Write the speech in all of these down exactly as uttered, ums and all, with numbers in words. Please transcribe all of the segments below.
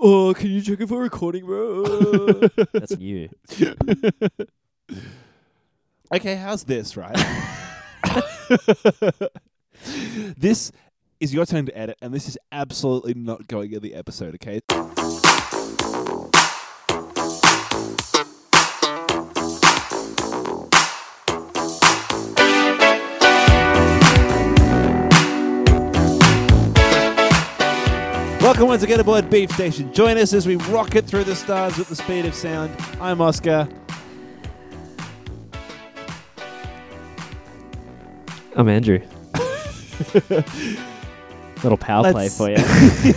oh, can you check if we're recording, bro? That's you. Okay, how's this, right? This is your turn to edit, and this is absolutely not going in the episode, okay? Welcome once again aboard Beef Station. Join us as we rocket through the stars with the speed of sound. I'm Oscar. I'm Andrew. Little power Let's play for you.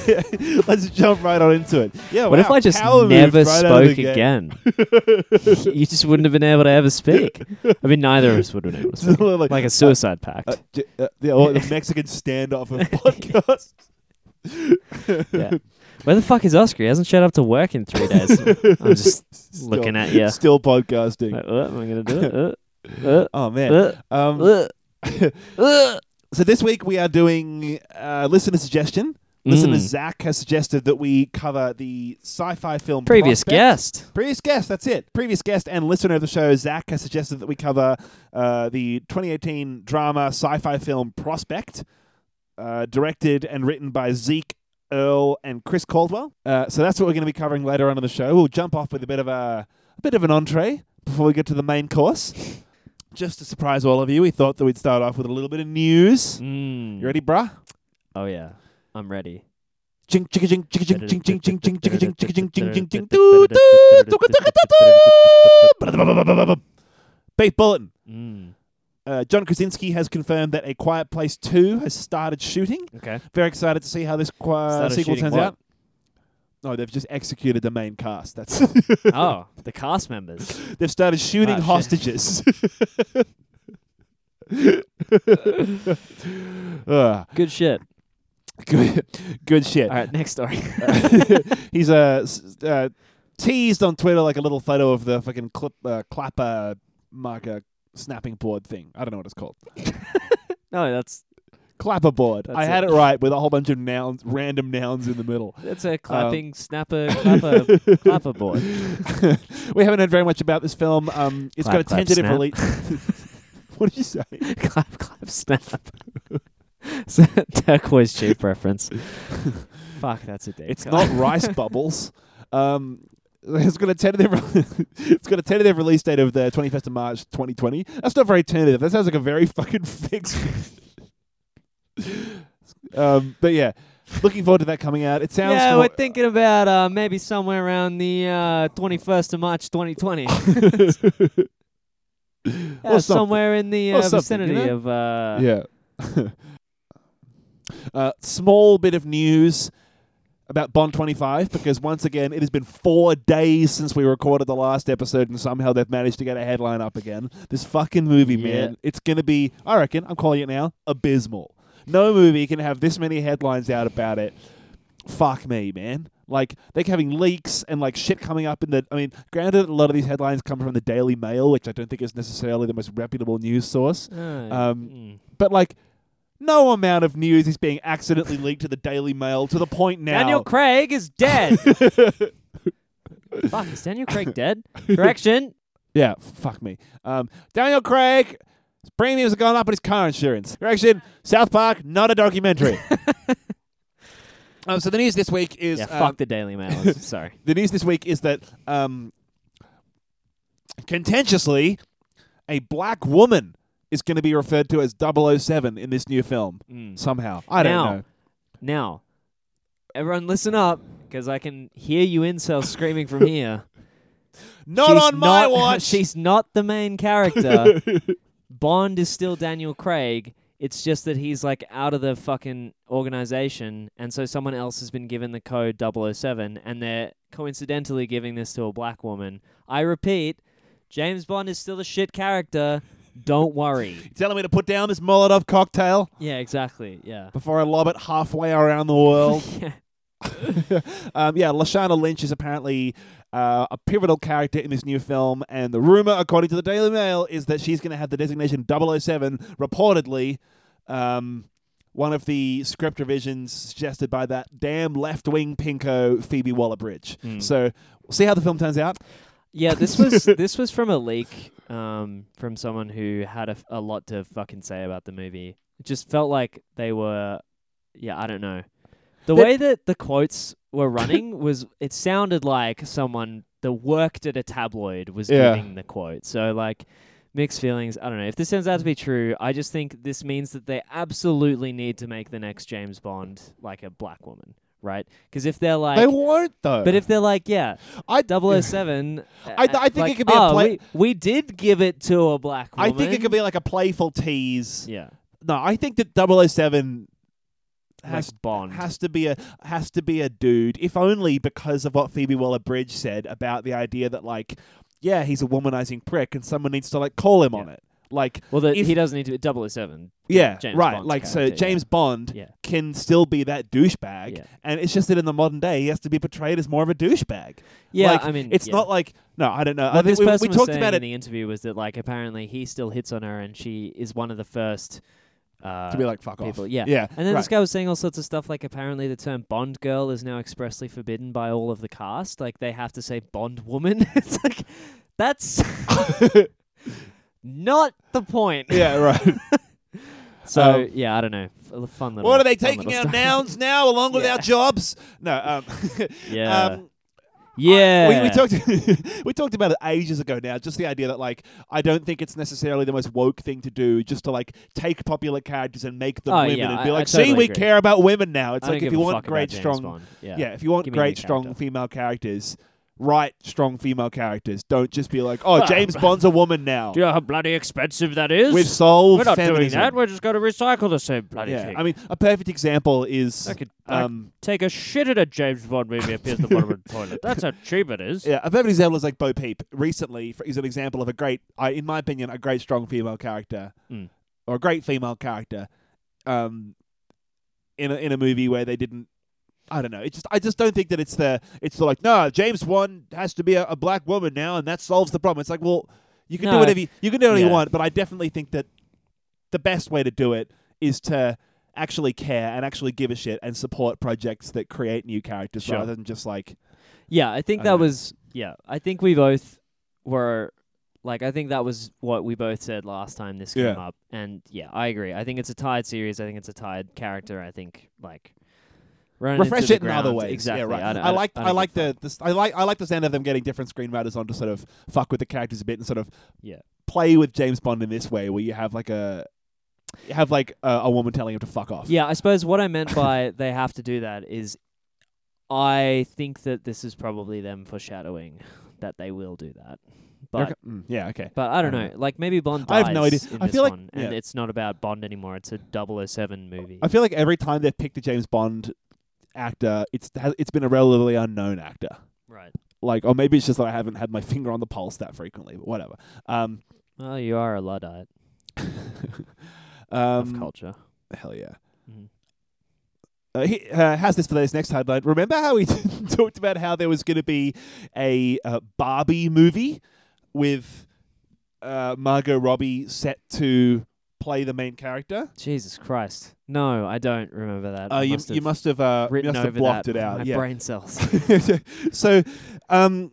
Yeah, let's jump right on into it. Yeah. What wow, if I just never right spoke again? You just wouldn't have been able to ever speak. I mean, neither of us would have been able to speak. like, like a suicide uh, pact. Uh, j- uh, the, or the Mexican standoff of podcasts. Yeah. Where the fuck is Oscar? He hasn't showed up to work in three days. I'm just still, looking at you. Still podcasting. Like, what am I going to do? It? Uh, uh, oh, man. Uh, um, uh, uh. So this week we are doing uh, listener suggestion. Mm. Listener Zach has suggested that we cover the sci-fi film Previous Prospect. guest. Previous guest, that's it. Previous guest and listener of the show, Zach, has suggested that we cover uh, the twenty eighteen drama sci-fi film Prospect. Uh, directed and written by Zeke Earl and Chris Caldwell. Uh, so that's what we're going to be covering later on in the show. We'll jump off with a bit of a, a bit of an entree before we get to the main course. Just to surprise all of you, we thought that we'd start off with a little bit of news. Mm. You ready, bruh? Oh yeah, I'm ready. Ching ching ching ching ching ching ching ching ching ching ching ching ching doo doo. Beef bulletin. Mm. Uh, John Krasinski has confirmed that A Quiet Place two has started shooting. Okay. Very excited to see how this qu- sequel turns what? out. No, they've just executed the main cast. That's oh, the cast members. They've started shooting oh, hostages. uh, Good shit. Good, good shit. All right, next story. uh, he's uh, uh, teased on Twitter like a little photo of the fucking clip, uh, clapper marker. Snapping board thing. I don't know what it's called. No, that's... Clapperboard. That's I had it. it right with a whole bunch of nouns, random nouns in the middle. That's a clapping, um, snapper, clapper, clapperboard. We haven't heard very much about this film. Um, it's clap, got a clap, tentative snap. release. What did you say? Clap, clap, snap. It's a turquoise cheap reference. Fuck, that's a dick. It's God. not rice bubbles. Um... It's got a tentative. It's got a tentative release date of the twenty-first of March, twenty twenty. That's not very tentative. That sounds like a very fucking fixed. um, but yeah, looking forward to that coming out. It sounds. Yeah, for- we're thinking about uh, maybe somewhere around the twenty-first uh, of March, twenty twenty. Yeah, somewhere in the uh, vicinity you know? of. Uh, yeah. uh, small bit of news. About Bond twenty-five, because once again, it has been four days since we recorded the last episode, and somehow they've managed to get a headline up again. This fucking movie, yeah. man, it's going to be, I reckon, I'm calling it now, abysmal. No movie can have this many headlines out about it. Fuck me, man. Like, they're having leaks and, like, shit coming up in the... I mean, granted, a lot of these headlines come from the Daily Mail, which I don't think is necessarily the most reputable news source. Uh, um, mm. But, like... No amount of news is being accidentally leaked to the Daily Mail to the point now. Daniel Craig is dead. Fuck, is Daniel Craig dead? Correction. Yeah, fuck me. Um, Daniel Craig, his premiums have gone up on his car insurance. Correction, South Park, not a documentary. um, so the news this week is... Yeah, um, fuck the Daily Mail. Sorry. The news this week is that, um, contentiously, a black woman... is going to be referred to as double oh seven in this new film mm. somehow. I now, don't know. Now, everyone listen up, because I can hear you incels screaming from here. Not she's on my not, watch! She's not the main character. Bond is still Daniel Craig. It's just that he's like out of the fucking organization, and so someone else has been given the code double oh seven, and they're coincidentally giving this to a black woman. I repeat, James Bond is still a shit character. Don't worry. You're telling me to put down this Molotov cocktail? Yeah, exactly. Yeah. Before I lob it halfway around the world. Yeah. um, yeah, Lashana Lynch is apparently uh, a pivotal character in this new film, and the rumor, according to the Daily Mail, is that she's going to have the designation double oh seven reportedly um, one of the script revisions suggested by that damn left-wing pinko Phoebe Waller-Bridge. Mm. So we'll see how the film turns out. Yeah, this was this was from a leak um, from someone who had a, a lot to fucking say about the movie. It just felt like they were, yeah, I don't know. The but way that the quotes were running was, it sounded like someone that worked at a tabloid was yeah. giving the quote. So like, mixed feelings. I don't know. If this turns out to be true, I just think this means that they absolutely need to make the next James Bond like a black woman, right? Because if they're like... They won't, though. But if they're like, yeah, I, double oh seven... I, I think like, it could be oh, a play... We, we did give it to a black woman. I think it could be like a playful tease. Yeah. No, I think that double oh seven... Has like Bond has to be a has to be a dude, if only because of what Phoebe Waller-Bridge said about the idea that like, yeah, he's a womanizing prick, and someone needs to like call him yeah. on it. Like, well, the, if, he doesn't need to be double oh seven. Yeah, James right. Bond's like, so James yeah. Bond yeah. can still be that douchebag, yeah. and it's just that in the modern day, he has to be portrayed as more of a douchebag. Yeah, like, I mean, it's yeah. not like no, I don't know. What I think this we, person we was talked about in it. The interview was that like apparently he still hits on her, and she is one of the first. Uh, to be like, fuck people. Off. Yeah. yeah. And then right. this guy was saying all sorts of stuff, like apparently the term Bond girl is now expressly forbidden by all of the cast. Like, they have to say Bond woman. It's like, that's not the point. Yeah, right. so, um, yeah, I don't know. F- fun little What are they taking our nouns now along with yeah. our jobs? No. Um, yeah. Um, Yeah, I, we, we talked we talked about it ages ago now. Just the idea that like, I don't think it's necessarily the most woke thing to do, just to like take popular characters and make them oh, women yeah, and be I, like, I totally see, we agree. Care about women now. It's I like if you want great strong, yeah. yeah, if you want great strong character. Female characters, write strong female characters. Don't just be like, oh, well, James Bond's a woman now. Do you know how bloody expensive that is? We've solved. We're not feminism. Doing that. We're just going to recycle the same bloody yeah, thing. I mean, a perfect example is. I could Um, take a shit at a James Bond movie appears at the bottom of the toilet. That's how cheap it is. Yeah, a perfect example is like Bo Peep. Recently, is an example of a great, uh, in my opinion, a great strong female character, mm. or a great female character, um, in a, in a movie where they didn't. I don't know. It just I just don't think that it's the it's the like no James Bond has to be a, a black woman now and that solves the problem. It's like, well, you can no. do whatever you, you can do whatever yeah. you want, but I definitely think that the best way to do it is to. Actually care and actually give a shit and support projects that create new characters sure. rather than just like... Yeah, I think I that know. was... Yeah, I think we both were... Like, I think that was what we both said last time this yeah. came up. And yeah, I agree. I think it's a tired series. I think it's a tired character. I think, like... Refresh it in other ways. Exactly. Yeah, right. I, I, I like I, I like the, the I like I like the sound of them getting different screenwriters on to sort of fuck with the characters a bit and sort of yeah. play with James Bond in this way where you have like a... Have like uh, a woman telling him to fuck off. Yeah, I suppose what I meant by they have to do that is, I think that this is probably them foreshadowing that they will do that. But okay. Mm, yeah, okay. But I don't um, know. Like maybe Bond dies I have no idea. in I this feel like, one, yeah. and it's not about Bond anymore. It's a double oh seven movie. I feel like every time they've picked a James Bond actor, it's it's been a relatively unknown actor. Right. Like, or maybe it's just that I haven't had my finger on the pulse that frequently. But whatever. Um, well, you are a Luddite. Um, of culture. Hell yeah. Mm-hmm. Uh, he, uh, how's this for this next headline? Remember how we talked about how there was going to be a uh, Barbie movie with uh, Margot Robbie set to play the main character? Jesus Christ. No, I don't remember that. Uh, you, must you must have uh, written must over have blocked that it out. My yeah. brain cells. so, um...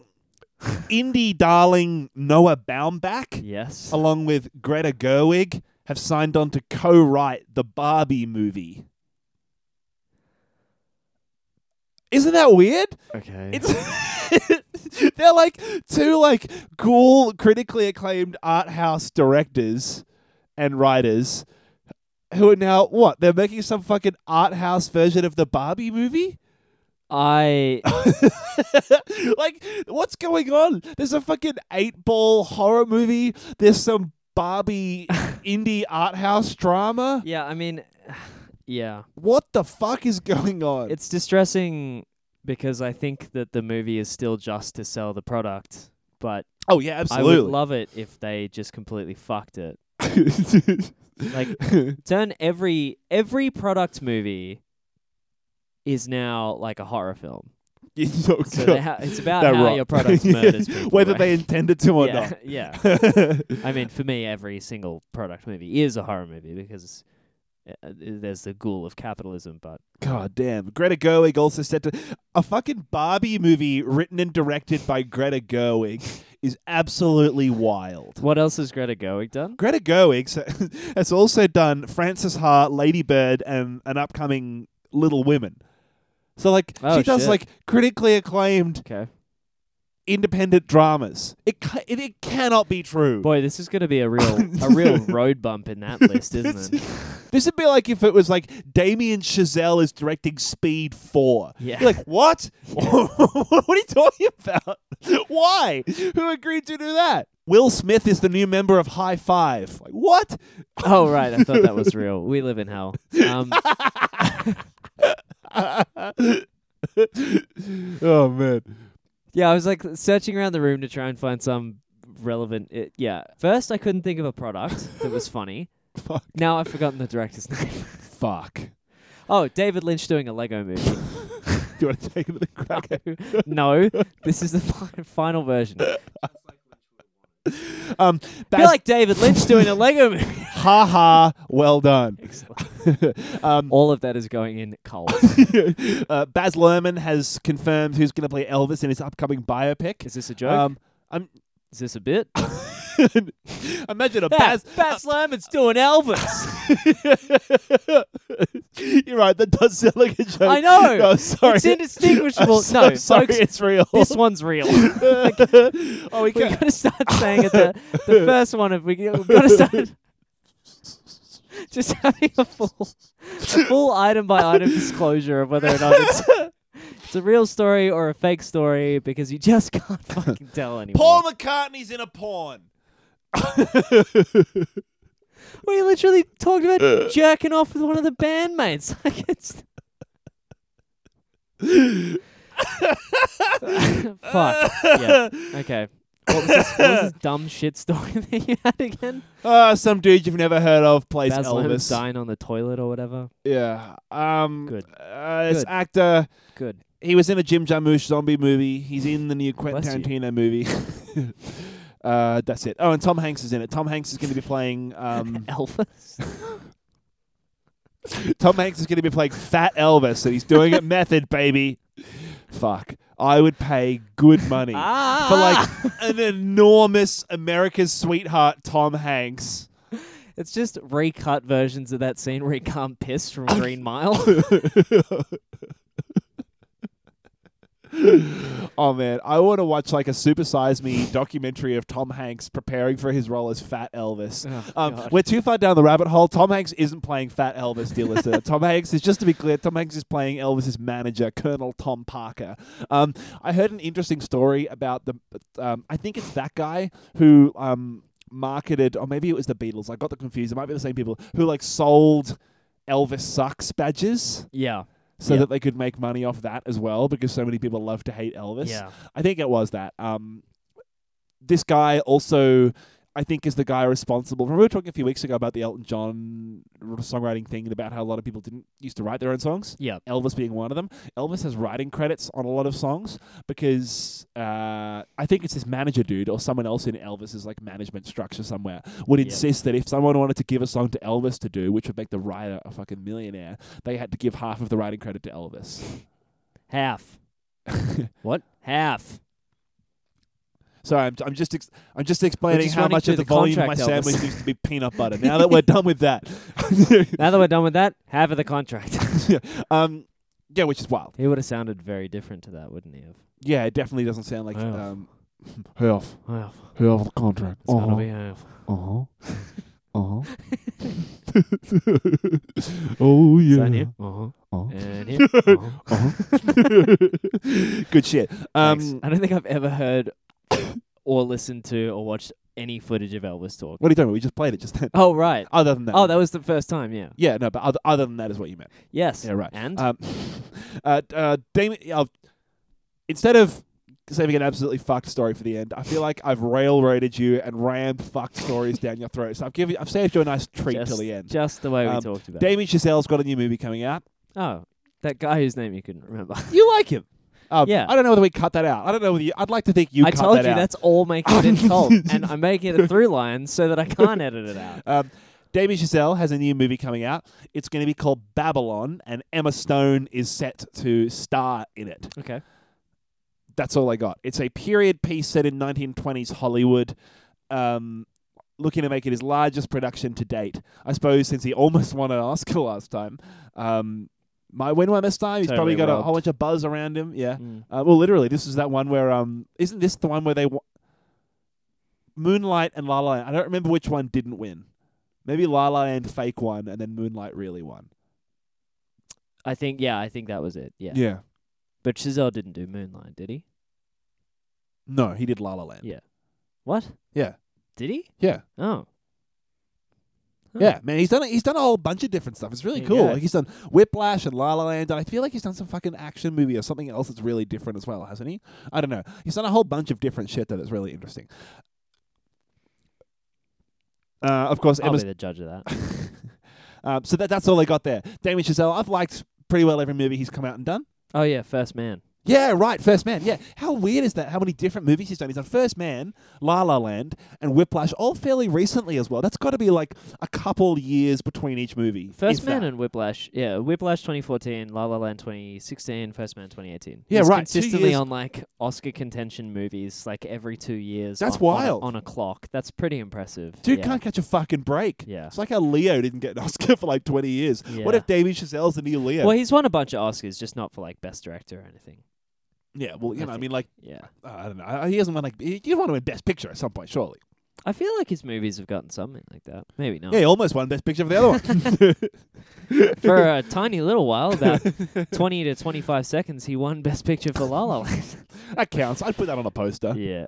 indie darling Noah Baumbach, yes, along with Greta Gerwig, have signed on to co-write the Barbie movie. Isn't that weird? Okay. It's they're like two like cool, critically acclaimed art house directors and writers who are now what? They're making some fucking art house version of the Barbie movie? I... like, what's going on? There's a fucking eight-ball horror movie. There's some Barbie indie art house drama. Yeah, I mean... Yeah. What the fuck is going on? It's distressing because I think that the movie is still just to sell the product, but... Oh, yeah, absolutely. I would love it if they just completely fucked it. Like, turn every every product movie... is now like a horror film. Oh, so ha- it's about that how rock. Your product murders people. Whether right? they intended to or yeah, not. Yeah. I mean, for me, every single product movie is a horror movie because uh, there's the ghoul of capitalism, but... God damn. Greta Gerwig also said to... A fucking Barbie movie written and directed by Greta Gerwig is absolutely wild. What else has Greta Gerwig done? Greta Gerwig has also done Frances Ha, Lady Bird, and an upcoming Little Women. So, like, oh, she does, shit. like, critically acclaimed... Okay. Independent dramas. It, ca- it it cannot be true. Boy, this is going to be a real a real road bump in that list, isn't it? This would be like if it was like Damien Chazelle is directing Speed four. Yeah. You're like, what? What are you talking about? Why? Who agreed to do that? Will Smith is the new member of High Five. Like, what? Oh, right. I thought that was real. We live in hell. Um... oh, man. Yeah, I was like searching around the room to try and find some relevant... It, yeah. First, I couldn't think of a product that was funny. Fuck. Now I've forgotten the director's name. Fuck. Oh, David Lynch doing a Lego movie. Do you want to take it to the crack? No. no. This is the final version. um, I feel like David Lynch doing a Lego movie. Ha ha. Well done. Excellent. um, All of that is going in cold. uh, Baz Luhrmann has confirmed who's going to play Elvis in his upcoming biopic. Is this a joke? Um, I'm... Is this a bit? Imagine a yeah, Baz... Baz Luhrmann's uh, doing Elvis. You're right, that does sound like a joke. I know. No, sorry. It's indistinguishable. So no, sorry, folks, it's real. This one's real. like, oh, we got to start saying it. The, the first one, if we, we've got to start... Just having a full, a full item by item disclosure of whether or not it's, it's a real story or a fake story, because you just can't fucking tell anymore. Paul McCartney's in a porn. We literally talked about jerking off with one of the bandmates. Like it's fuck. Yeah. Okay. What was, this, what was this dumb shit story that you had again? Uh, some dude you've never heard of plays Baz Elvis. Baz Luhrmann's dying on the toilet or whatever. Yeah. Um, Good. Uh, Good. This actor. Good. He was in a Jim Jarmusch zombie movie. He's in the new Quentin Bless Tarantino you. movie. uh, that's it. Oh, and Tom Hanks is in it. Tom Hanks is going to be playing... Um, Elvis? Tom Hanks is going to be playing Fat Elvis, and he's doing it method, baby. Fuck. I would pay good money ah! for like an enormous America's Sweetheart Tom Hanks. It's just recut versions of that scene where he can't piss from Green Mile. Oh man, I want to watch like a Super Size Me documentary of Tom Hanks preparing for his role as Fat Elvis. Oh, um, we're too far down the rabbit hole. Tom Hanks isn't playing Fat Elvis, dear listener. Tom Hanks is, just to be clear, Tom Hanks is playing Elvis's manager, Colonel Tom Parker. Um, I heard an interesting story about the, um, I think it's that guy who um, marketed, or maybe it was the Beatles. I got them confused. It might be the same people who like sold Elvis sucks badges. Yeah. So yep. that they could make money off that as well, because so many people love to hate Elvis. Yeah. I think it was that. Um, this guy also, I think, is the guy responsible. Remember we were talking a few weeks ago about the Elton John songwriting thing and about how a lot of people didn't used to write their own songs? Yeah. Elvis being one of them. Elvis has writing credits on a lot of songs because uh, I think it's his manager dude or someone else in Elvis's like management structure somewhere would insist yep. that if someone wanted to give a song to Elvis to do, which would make the writer a fucking millionaire, they had to give half of the writing credit to Elvis. Half. What? Half. Sorry, I'm, I'm just ex- I'm just explaining just how much of the, the volume of my sandwich used to be peanut butter. Now that we're done with that, now that we're done with that, half of the contract. yeah, um, yeah, which is wild. He would have sounded very different to that, wouldn't he? Have? Yeah, it definitely doesn't sound like half, um, half, half, half of the contract. It's uh-huh. gotta be half. Uh huh. Uh huh. Oh yeah. Uh huh. Uh-huh. And here. Uh-huh. Uh-huh. Good shit. Um, I don't think I've ever heard. Or listened to or watched any footage of Elvis talk. What are you talking about? We just played it just then. Oh, right. Other than that. Oh, that was the first time, yeah. Yeah, no, but other, other than that is what you meant. Yes. Yeah, right. And? Um, uh, uh, Damien, uh, instead of saving an absolutely fucked story for the end, I feel like I've railroaded you and rammed fucked stories down your throat. So I've given, I've saved you a nice treat just, till the end. Just the way um, we talked about it. Damien Chazelle's got a new movie coming out. Oh, that guy whose name you couldn't remember. You like him. Um, yeah. I don't know whether we cut that out. I don't know whether you... I'd like to think you I cut that out. I told you that's all making it in cold. And I'm making it a through line so that I can't edit it out. Um, Damien Chazelle has a new movie coming out. It's going to be called Babylon, and Emma Stone is set to star in it. Okay. That's all I got. It's a period piece set in nineteen twenties Hollywood, um, looking to make it his largest production to date. I suppose since he almost won an Oscar last time. Um, my When Will This Time? He's totally probably got robbed. A whole bunch of buzz around him. Yeah. Mm. Uh, well, literally, this is that one where... Um, isn't this the one where they... Wa- Moonlight and La La Land. I don't remember which one didn't win. Maybe La La Land fake won, and then Moonlight really won. I think, yeah, I think that was it. Yeah. Yeah. But Chazelle didn't do Moonlight, did he? No, he did La La Land. Yeah. What? Yeah. Did he? Yeah. Oh. Huh. Yeah, man, he's done a, he's done a whole bunch of different stuff. It's really cool. Like, he's done Whiplash and La La Land, and I feel like he's done some fucking action movie or something else that's really different as well, hasn't he? I don't know. He's done a whole bunch of different shit that is really interesting. Uh, of course, I'll Emma's... be the judge of that. um, so that that's all I got there. Damien Chazelle, I've liked pretty well every movie he's come out and done. Oh yeah, First Man. Yeah, right, First Man. Yeah, how weird is that? How many different movies he's done? He's done First Man, La La Land, and Whiplash, all fairly recently as well. That's got to be like a couple years between each movie. First Man that. and Whiplash, yeah, Whiplash twenty fourteen, La La Land twenty sixteen, First Man twenty eighteen. Yeah, he's right. Consistently on like Oscar contention movies, like every two years. That's on, wild on a, on a clock. That's pretty impressive. Dude yeah. can't catch a fucking break. Yeah, it's like how Leo didn't get an Oscar for like twenty years. Yeah. What if Damien Chazelle's the new Leo? Well, he's won a bunch of Oscars, just not for like Best Director or anything. Yeah, well, you I know, think, I mean, like, yeah, uh, I don't know. He hasn't won, like, you want to win Best Picture at some point, surely. I feel like his movies have gotten something like that. Maybe not. Yeah, he almost won Best Picture for the other one. For a tiny little while, about twenty to twenty-five seconds, he won Best Picture for La La Land. That counts. I'd put that on a poster. Yeah.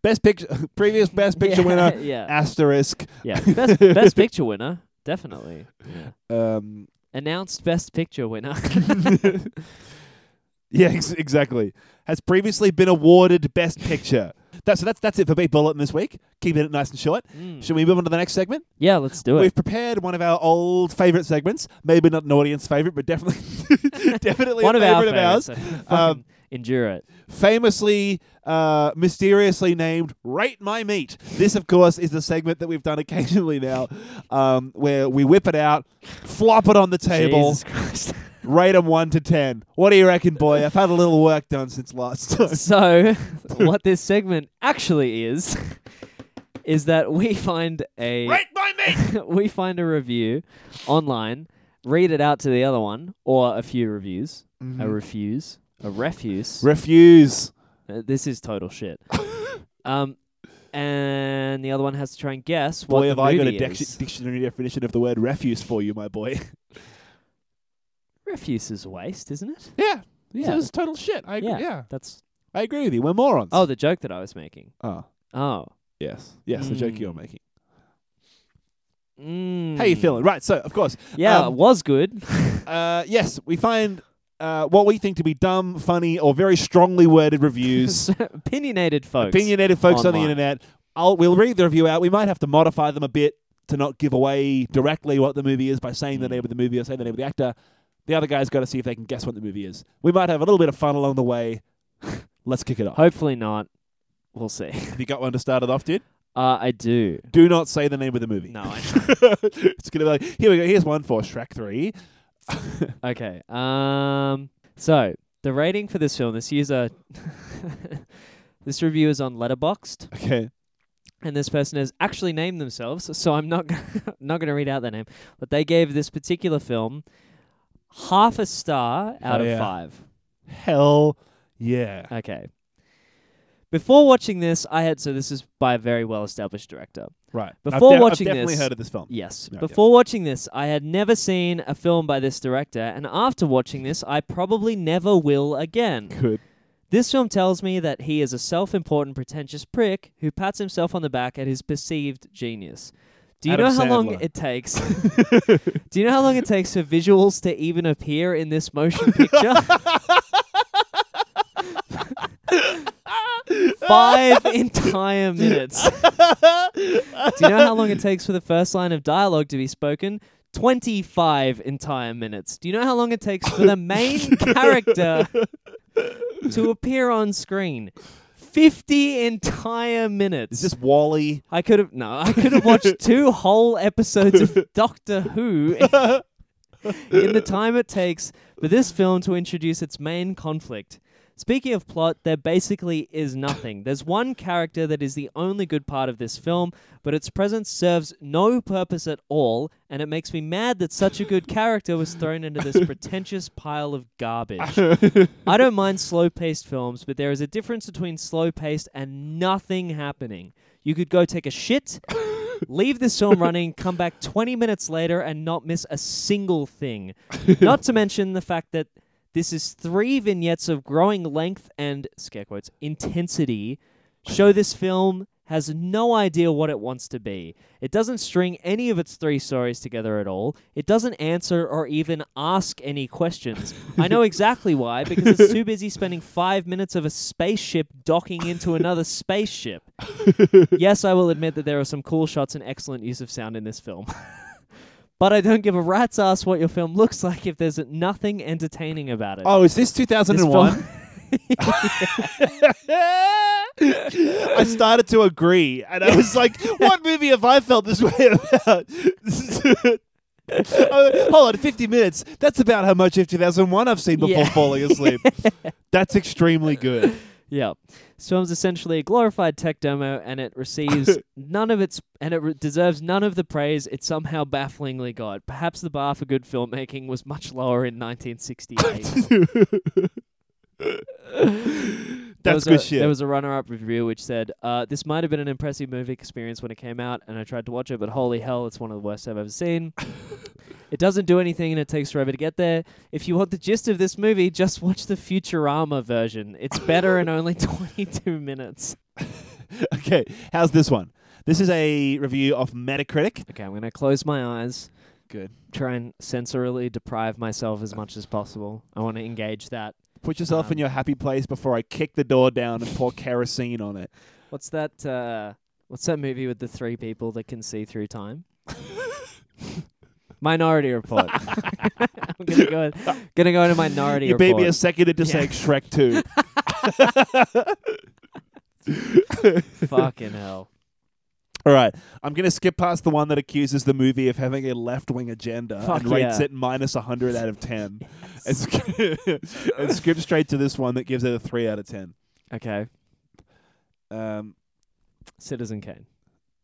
Best Picture, previous Best Picture yeah, winner, yeah. asterisk. Yeah, Best, best Picture winner, definitely. Yeah. Um, announced Best Picture winner. Yeah, ex- exactly. Has previously been awarded Best Picture. That's, so that's that's it for Beat Bulletin this week. Keeping it nice and short. Mm. Should we move on to the next segment? Yeah, let's do it. We've prepared one of our old favourite segments. Maybe not an audience favourite, but definitely definitely one a favourite of ours. Of ours. So um, endure it. Famously, uh, mysteriously named Rate My Meat. This, of course, is the segment that we've done occasionally now, um, where we whip it out, flop it on the table. Jesus Christ. Rate them one to ten. What do you reckon, boy? I've had a little work done since last time. So, what this segment actually is, is that we find a... Rate my meat! We find a review online, read it out to the other one, or a few reviews. Mm-hmm. A refuse. A refuse. Refuse. Uh, this is total shit. um, and the other one has to try and guess boy, what the movie is. Boy, have I got a de- dictionary definition of the word refuse for you, my boy. Refuse is waste, isn't it? Yeah. Yeah. So it's total shit. I agree. Yeah. yeah. That's I agree with you. We're morons. Oh, the joke that I was making. Oh. Oh. Yes. Yes, mm. the joke you're making. Mm. How you feeling? Right, so, of course. Yeah, um, it was good. uh, yes, we find uh, what we think to be dumb, funny, or very strongly worded reviews. Opinionated folks. Opinionated folks online. On the internet. I'll, we'll read the review out. We might have to modify them a bit to not give away directly what the movie is by saying mm. the name of the movie or saying the name of the actor. The other guy's got to see if they can guess what the movie is. We might have a little bit of fun along the way. Let's kick it off. Hopefully not. We'll see. Have you got one to start it off, dude? Uh, I do. Do not say the name of the movie. No, I don't. It's going to be like, here we go. Here's one for Shrek three. Okay. Um. So, the rating for this film, this user... this review is on Letterboxd. Okay. And this person has actually named themselves, so I'm not not going to read out their name. But they gave this particular film... Half a star out oh, yeah. of five. Hell yeah. Okay. Before watching this, I had... So this is by a very well-established director. Right. Before I've de- watching I've definitely this, heard of this film. Yes. No, before yeah. watching this, I had never seen a film by this director, and after watching this, I probably never will again. Good. This film tells me that he is a self-important, pretentious prick who pats himself on the back at his perceived genius. Do you Adam know how Sandler. long it takes? Do you know how long it takes for visuals to even appear in this motion picture? Five entire minutes. Do you know how long it takes for the first line of dialogue to be spoken? twenty-five entire minutes. Do you know how long it takes for the main character to appear on screen? fifty entire minutes. Is this Wall-E? I could have no. I could have watched two whole episodes of Doctor Who in the time it takes for this film to introduce its main conflict. Speaking of plot, there basically is nothing. There's one character that is the only good part of this film, but its presence serves no purpose at all, and it makes me mad that such a good character was thrown into this pretentious pile of garbage. I don't mind slow-paced films, but there is a difference between slow-paced and nothing happening. You could go take a shit, leave this film running, come back twenty minutes later, and not miss a single thing. Not to mention the fact that this is three vignettes of growing length and, scare quotes, intensity, show this film has no idea what it wants to be. It doesn't string any of its three stories together at all. It doesn't answer or even ask any questions. I know exactly why, because it's too busy spending five minutes of a spaceship docking into another spaceship. Yes, I will admit that there are some cool shots and excellent use of sound in this film. But I don't give a rat's ass what your film looks like if there's nothing entertaining about it. Oh, is this two thousand one? I started to agree, and I was like, what movie have I felt this way about? Hold on, fifty minutes. That's about how much of two thousand one I've seen before yeah. falling asleep. That's extremely good. Yeah. This film's essentially a glorified tech demo, and it receives none of its and it re- deserves none of the praise it somehow bafflingly got. Perhaps the bar for good filmmaking was much lower in nineteen sixty-eight. That's good a, shit. There was a runner-up review which said, uh, "This might have been an impressive movie experience when it came out, and I tried to watch it, but holy hell, it's one of the worst I've ever seen." It doesn't do anything and it takes forever to get there. If you want the gist of this movie, just watch the Futurama version. It's better in only twenty-two minutes. Okay, how's this one? This is a review of Metacritic. Okay, I'm going to close my eyes. Good. Try and sensorily deprive myself as much as possible. I want to engage that. Put yourself um, in your happy place before I kick the door down and pour kerosene on it. What's that, uh, what's that movie with the three people that can see through time? Minority Report. I'm going to go in, gonna go into Minority you Report. You beat me a second into yeah. saying Shrek two. Fucking hell. All right. I'm going to skip past the one that accuses the movie of having a left-wing agenda Fuck and yeah. rates it minus one hundred out of ten. Yes. And, sk- and skip straight to this one that gives it a three out of ten. Okay. Um, Citizen Kane.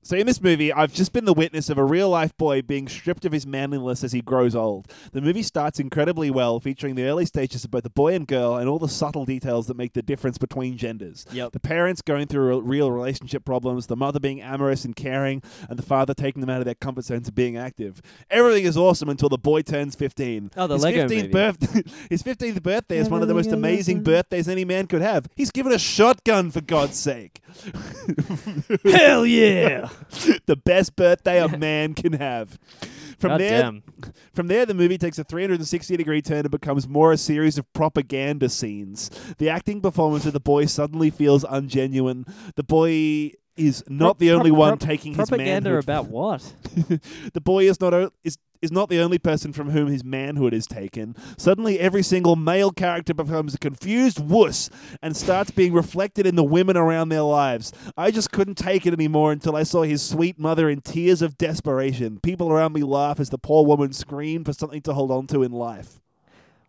So in this movie, I've just been the witness of a real-life boy being stripped of his manliness as he grows old. The movie starts incredibly well, featuring the early stages of both the boy and girl and all the subtle details that make the difference between genders. Yep. The parents going through real relationship problems, the mother being amorous and caring, and the father taking them out of their comfort zones and being active. Everything is awesome until the boy turns fifteen. Oh, the his Lego movie. Birthday, his fifteenth birthday is one of the most amazing birthdays any man could have. He's given a shotgun, for God's sake. Hell yeah! The best birthday yeah. a man can have. From God there, damn. From there, the movie takes a three hundred sixty degree turn and becomes more a series of propaganda scenes. The acting performance of the boy suddenly feels ungenuine. The boy is not pro- the only pro- one pro- taking his manhood. Propaganda about what? The boy is not o- is is not the only person from whom his manhood is taken. Suddenly, every single male character becomes a confused wuss and starts being reflected in the women around their lives. I just couldn't take it anymore until I saw his sweet mother in tears of desperation. People around me laugh as the poor woman screamed for something to hold on to in life.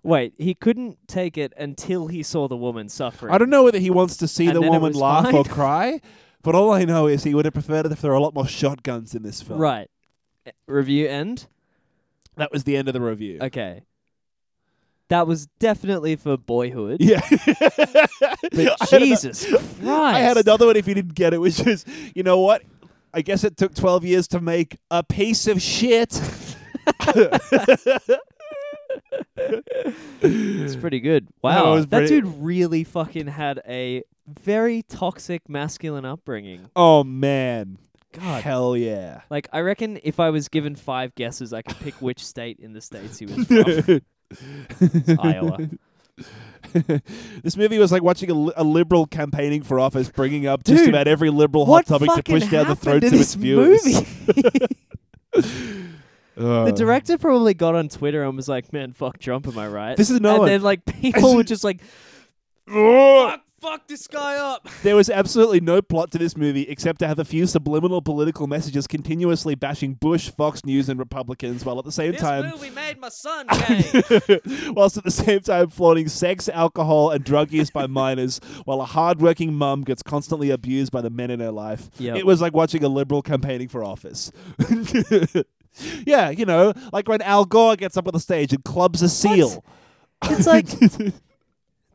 Wait, he couldn't take it until he saw the woman suffering. I don't know whether he wants to see and the woman laugh fine. Or cry, but all I know is he would have preferred it if there were a lot more shotguns in this film. Right. Review end? That was the end of the review. Okay. That was definitely for Boyhood. Yeah. But Jesus Christ. I had another one if you didn't get it, which is, you know what? I guess it took twelve years to make a piece of shit. It's pretty good. Wow. No, that pretty- dude really fucking had a very toxic masculine upbringing. Oh, man. God. Hell yeah. Like, I reckon if I was given five guesses, I could pick which state in the States he was from. It's Iowa. This movie was like watching a, li- a liberal campaigning for office, bringing up Dude, just about every liberal hot topic to push down the throats of its viewers. Uh, the director probably got on Twitter and was like, man, fuck Trump, am I right? This is no And one. Then, like, people were just like, fuck. Fuck fuck this guy up. There was absolutely no plot to this movie except to have a few subliminal political messages continuously bashing Bush, Fox News, and Republicans, while at the same this time... This movie made my son gay. Whilst at the same time flaunting sex, alcohol, and drug use by minors, while a hard-working mum gets constantly abused by the men in her life. Yep. It was like watching a liberal campaigning for office. Yeah, you know, like when Al Gore gets up on the stage and clubs a seal. What? It's like... It's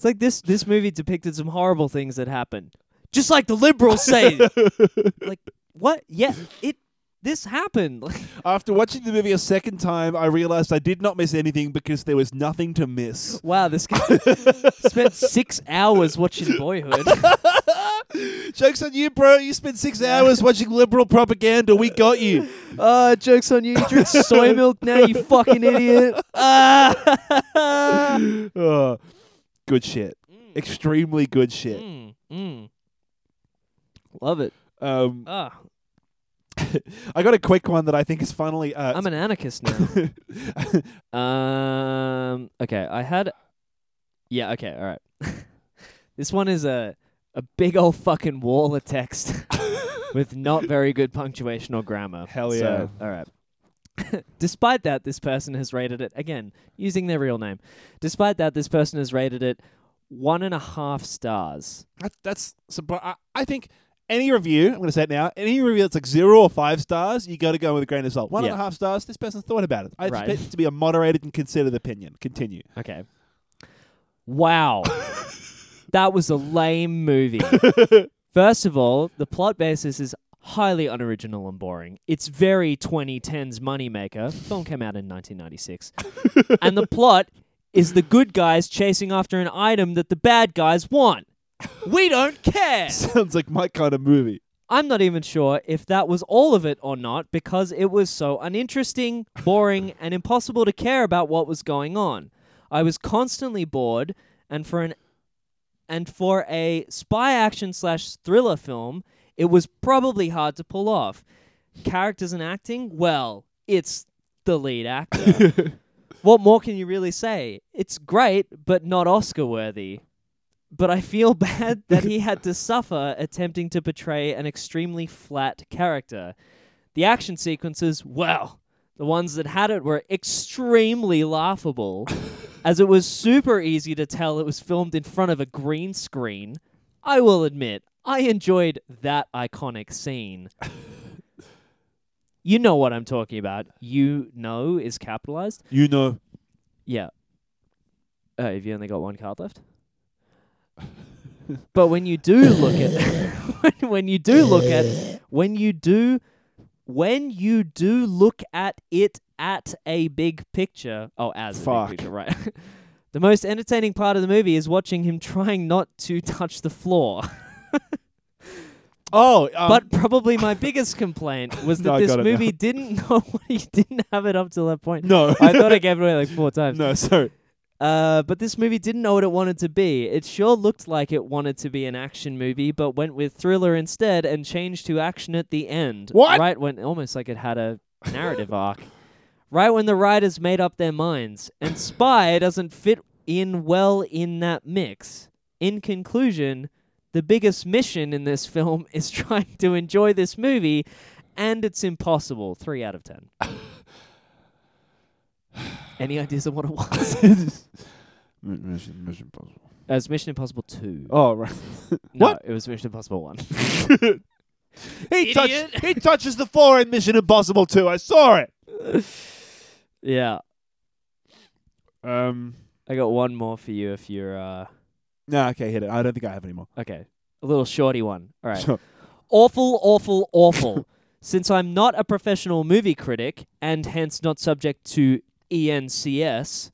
like this, this movie depicted some horrible things that happened. Just like the liberals say. Like, what? Yeah, it this happened. After watching the movie a second time, I realized I did not miss anything because there was nothing to miss. Wow, this guy spent six hours watching Boyhood. Joke's on you, bro. You spent six hours watching liberal propaganda. We got you. Uh, joke's on you. You drink soy milk now, you fucking idiot. Oh. Good shit. Mm. Extremely good shit. Mm. Mm. Love it. Um, ah. I got a quick one that I think is finally... Uh, I'm an anarchist now. um. Okay, I had... Yeah, okay, all right. This one is a, a big old fucking wall of text with not very good punctuation or grammar. Hell yeah. So, all right. Despite that, this person has rated it, again, using their real name. Despite that, this person has rated it one and a half stars. That, that's, I, I think any review, I'm going to say it now, any review that's like zero or five stars, you got to go with a grain of salt. One yeah. and a half stars, this person thought about it. I right. expect it to be a moderated and considered opinion. Continue. Okay. Wow. That was a lame movie. First of all, the plot basis is highly unoriginal and boring. It's very twenty tens moneymaker. The film came out in nineteen ninety-six. And the plot is the good guys chasing after an item that the bad guys want. We don't care. Sounds like my kind of movie. I'm not even sure if that was all of it or not because it was so uninteresting, boring, and impossible to care about what was going on. I was constantly bored, and for an and for a spy action slash thriller film, it was probably hard to pull off. Characters and acting? Well, it's the lead actor. What more can you really say? It's great, but not Oscar-worthy. But I feel bad that he had to suffer attempting to portray an extremely flat character. The action sequences, well, the ones that had it were extremely laughable, as it was super easy to tell it was filmed in front of a green screen. I will admit, I enjoyed that iconic scene. You know what I'm talking about. You know is capitalized. You know. Yeah. Uh, have you only got one card left? But when you do look at... when, when you do look at... When you do... When you do look at it at a big picture... Oh, as Fuck. a big picture, right. The most entertaining part of the movie is watching him trying not to touch the floor. Oh, um, but probably my biggest complaint was that no, this movie now. didn't know what he didn't have it up till that point. No, I thought I gave it away like four times. No, sorry. Uh, but this movie didn't know what it wanted to be. It sure looked like it wanted to be an action movie, but went with thriller instead and changed to action at the end. What? Right when almost like it had a narrative arc. Right when the writers made up their minds, and spy doesn't fit in well in that mix. In conclusion, the biggest mission in this film is trying to enjoy this movie, and it's impossible. Three out of ten. Any ideas of what it was? Mission, Mission Impossible. Uh, it was Mission Impossible two. Oh, right. No, what? It was Mission Impossible one. he, touched, he touches the floor in Mission Impossible two. I saw it. Yeah. Um, I got one more for you if you're... Uh, No, okay, hit it. I don't think I have any more. Okay. A little shorty one. All right. Sure. Awful, awful, awful. Since I'm not a professional movie critic and hence not subject to E N C S.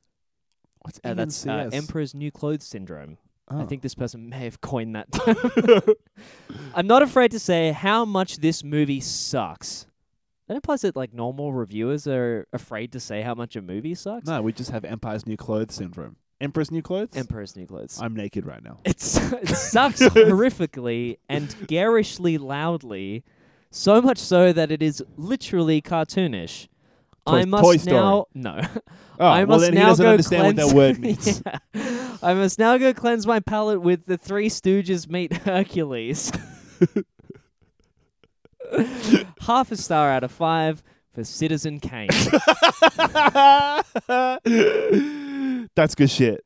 What's uh, E N C S? That's uh, Emperor's New Clothes Syndrome. Oh. I think this person may have coined that term. I'm not afraid to say how much this movie sucks. That implies that like normal reviewers are afraid to say how much a movie sucks? No, we just have Empire's New Clothes Syndrome. Emperor's New Clothes? Emperor's New Clothes. I'm naked right now. It's, it sucks horrifically and garishly loudly, so much so that it is literally cartoonish. Toy, I must Toy Story. now... No. Oh, I must well then now he doesn't understand cleanse... what that word means. Yeah. I must now go cleanse my palate with The Three Stooges Meet Hercules. Half a star out of five for Citizen Kane. That's good shit.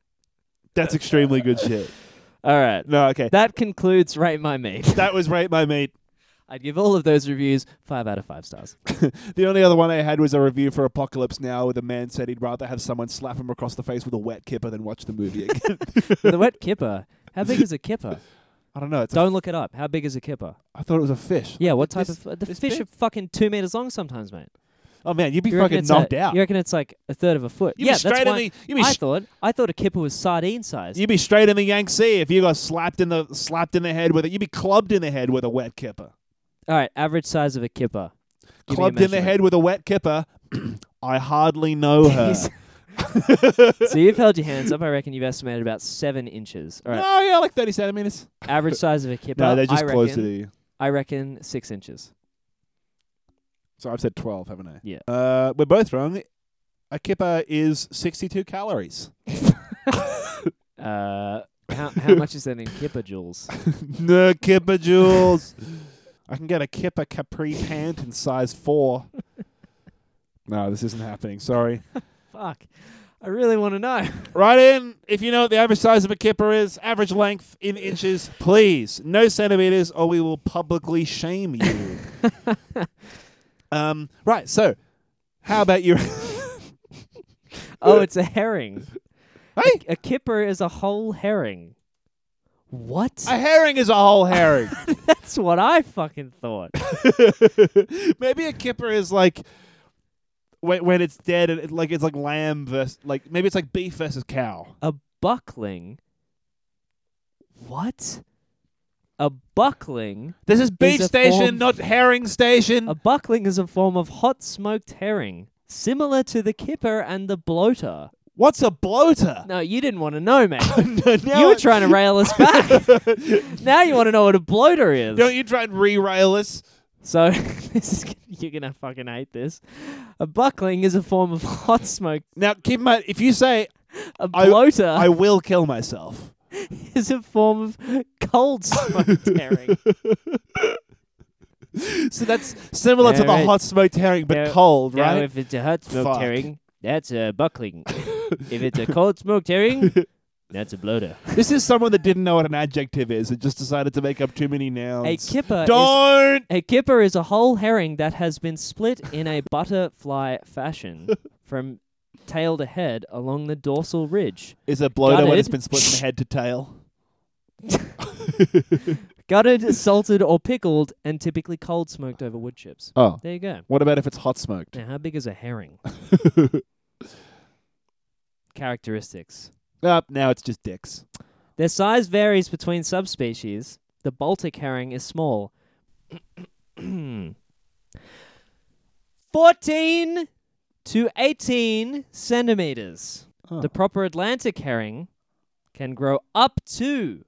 That's extremely good shit. All right. No, okay. That concludes Rate My Meat. That was Rate My Meat. I'd give all of those reviews five out of five stars. The only other one I had was a review for Apocalypse Now where the man said he'd rather have someone slap him across the face with a wet kipper than watch the movie again. With a wet kipper? How big is a kipper? I don't know. It's don't f- look it up. How big is a kipper? I thought it was a fish. Yeah, what type this, of... The fish big? Are fucking two meters long sometimes, mate. Oh, man, you'd be you fucking knocked a, out. You reckon it's like a third of a foot? You'd yeah, that's why the, you'd be I sh- thought I thought a kipper was sardine size. You'd be straight in the Yangtze if you got slapped in the slapped in the head with it. You'd be clubbed in the head with a wet kipper. All right, average size of a kipper. Give clubbed in the head with a wet kipper. I hardly know her. So you've held your hands up. I reckon you've estimated about seven inches. All right. Oh, yeah, like thirty centimeters. Average size of a kipper. No, they're just I close reckon, to you. I reckon six inches. So I've said twelve, haven't I? Yeah. Uh, we're both wrong. A kipper is sixty-two calories. uh, how, how much is that in kipper joules? No kipper joules. I can get a kipper capri pant in size four. No, this isn't happening. Sorry. Fuck. I really want to know. Write in if you know what the average size of a kipper is, average length in inches, please. No centimeters or we will publicly shame you. Um, right, so, how about you... Oh, it's a herring. Hey? A, a kipper is a whole herring. What? A herring is a whole herring. That's what I fucking thought. Maybe a kipper is like... When, when it's dead, and it, like it's like lamb versus... like maybe it's like beef versus cow. A buckling? What? A buckling. This is beef is station, form, not herring station. A buckling is a form of hot smoked herring, similar to the kipper and the bloater. What's a bloater? No, you didn't want to know, man. No, you were trying to rail us back. Now you want to know what a bloater is. Don't you try and re-rail us? So this is you're gonna fucking hate this. A buckling is a form of hot smoked. Now keep in mind, if you say a bloater, I, I will kill myself. Is a form of cold smoked herring. So that's similar yeah, to the right. hot smoked herring, but no, cold, right? No, if it's a hot smoked Fuck. herring, that's a buckling. If it's a cold smoked herring, that's a bloater. This is someone that didn't know what an adjective is and just decided to make up too many nouns. A kipper, Don't! Is, a kipper is a whole herring that has been split in a butterfly fashion from... tail to head along the dorsal ridge. Is a bloater when it's been split from head to tail? Gutted, salted, or pickled, and typically cold smoked over wood chips. Oh. There you go. What about if it's hot smoked? Now, how big is a herring? Characteristics. Uh, now it's just dicks. Their size varies between subspecies. The Baltic herring is small. fourteen... to eighteen centimeters. Oh. The proper Atlantic herring can grow up to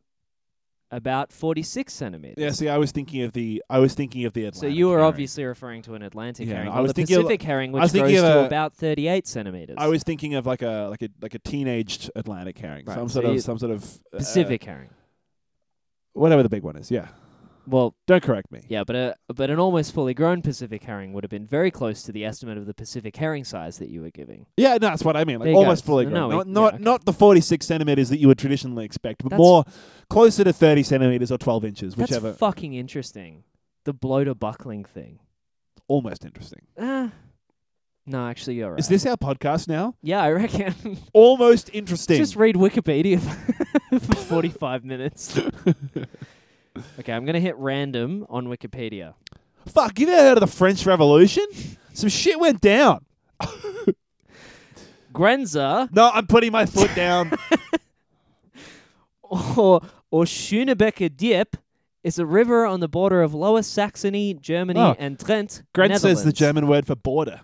about forty-six centimeters. Yeah, see, I was thinking of the I was thinking of the Atlantic. So you were herring. Obviously referring to an Atlantic yeah, herring. I was the thinking Pacific of, herring, which grows to a, about thirty-eight centimeters. I was thinking of like a like a like a teenaged Atlantic herring, right. some so sort of some sort of uh, Pacific herring, whatever the big one is. Yeah. Well, don't correct me. Yeah, but a, but an almost fully grown Pacific herring would have been very close to the estimate of the Pacific herring size that you were giving. Yeah, no, that's what I mean. Like almost go. fully grown. No, no, not we, not, yeah, okay. not the forty-six centimeters that you would traditionally expect, but that's more closer to thirty centimeters or twelve inches, whichever. That's fucking interesting. The bloater buckling thing. Almost interesting. Uh, no, actually, you're right. Is this our podcast now? Yeah, I reckon. Almost interesting. Just read Wikipedia for, for forty-five minutes. Okay, I'm going to hit random on Wikipedia. Fuck, you ever heard of the French Revolution? Some shit went down. Grenza. No, I'm putting my foot down. or or Schönebecker Dieppe is a river on the border of Lower Saxony, Germany, oh. and Trent, Netherlands. Grenza is the German word for border.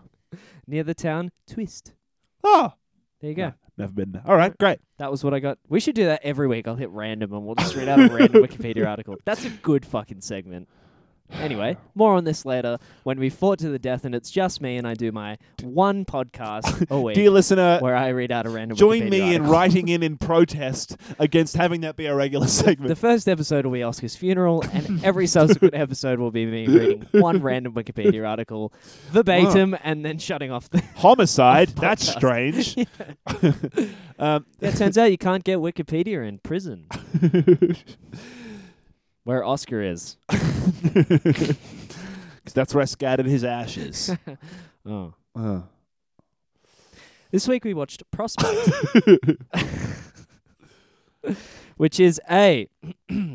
Near the town Twist. Oh. There you go. No, never been there. All right, great. That was what I got. We should do that every week. I'll hit random and we'll just read out a random Wikipedia article. That's a good fucking segment. Anyway, more on this later when we fought to the death and it's just me and I do my one podcast a week. Dear listener, where I read out a random join Wikipedia me article. In writing in in protest against having that be a regular segment. The first episode will be Oscar's funeral and every subsequent episode will be me reading one random Wikipedia article verbatim wow. and then shutting off the homicide. the That's strange. Yeah. um, yeah, it turns out you can't get Wikipedia in prison. Where Oscar is. Because that's where I scattered his ashes. oh. Uh. This week we watched Prospect. Which is a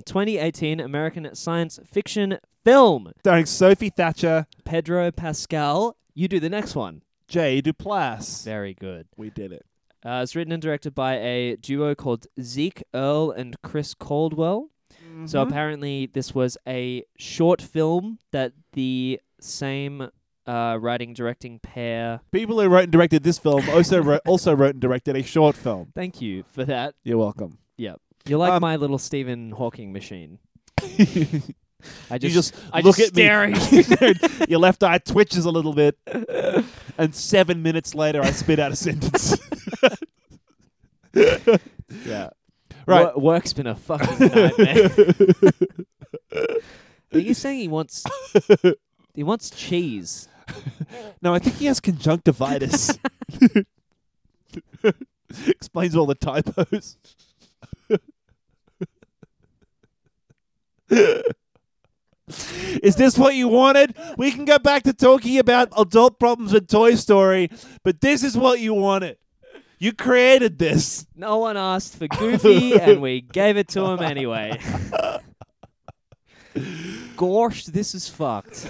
twenty eighteen American science fiction film. Starring Sophie Thatcher. Pedro Pascal. You do the next one. Jay Duplass. Very good. We did it. Uh, it's written and directed by a duo called Zeke Earl and Chris Caldwell. Mm-hmm. So apparently this was a short film that the same uh, writing directing pair... People who wrote and directed this film also wrote, also wrote and directed a short film. Thank you for that. You're welcome. Yep. You're like um, my little Stephen Hawking machine. I just, you just I look just at stare me. Your left eye twitches a little bit. And seven minutes later, I spit out a sentence. Yeah. Right. W- work's been a fucking nightmare. Are you saying he wants he wants cheese? No, I think he has conjunctivitis. Explains all the typos. Is this what you wanted? We can go back to talking about adult problems with Toy Story, but this is what you wanted. You created this. No one asked for Goofy, and we gave it to him anyway. Gosh, this is fucked.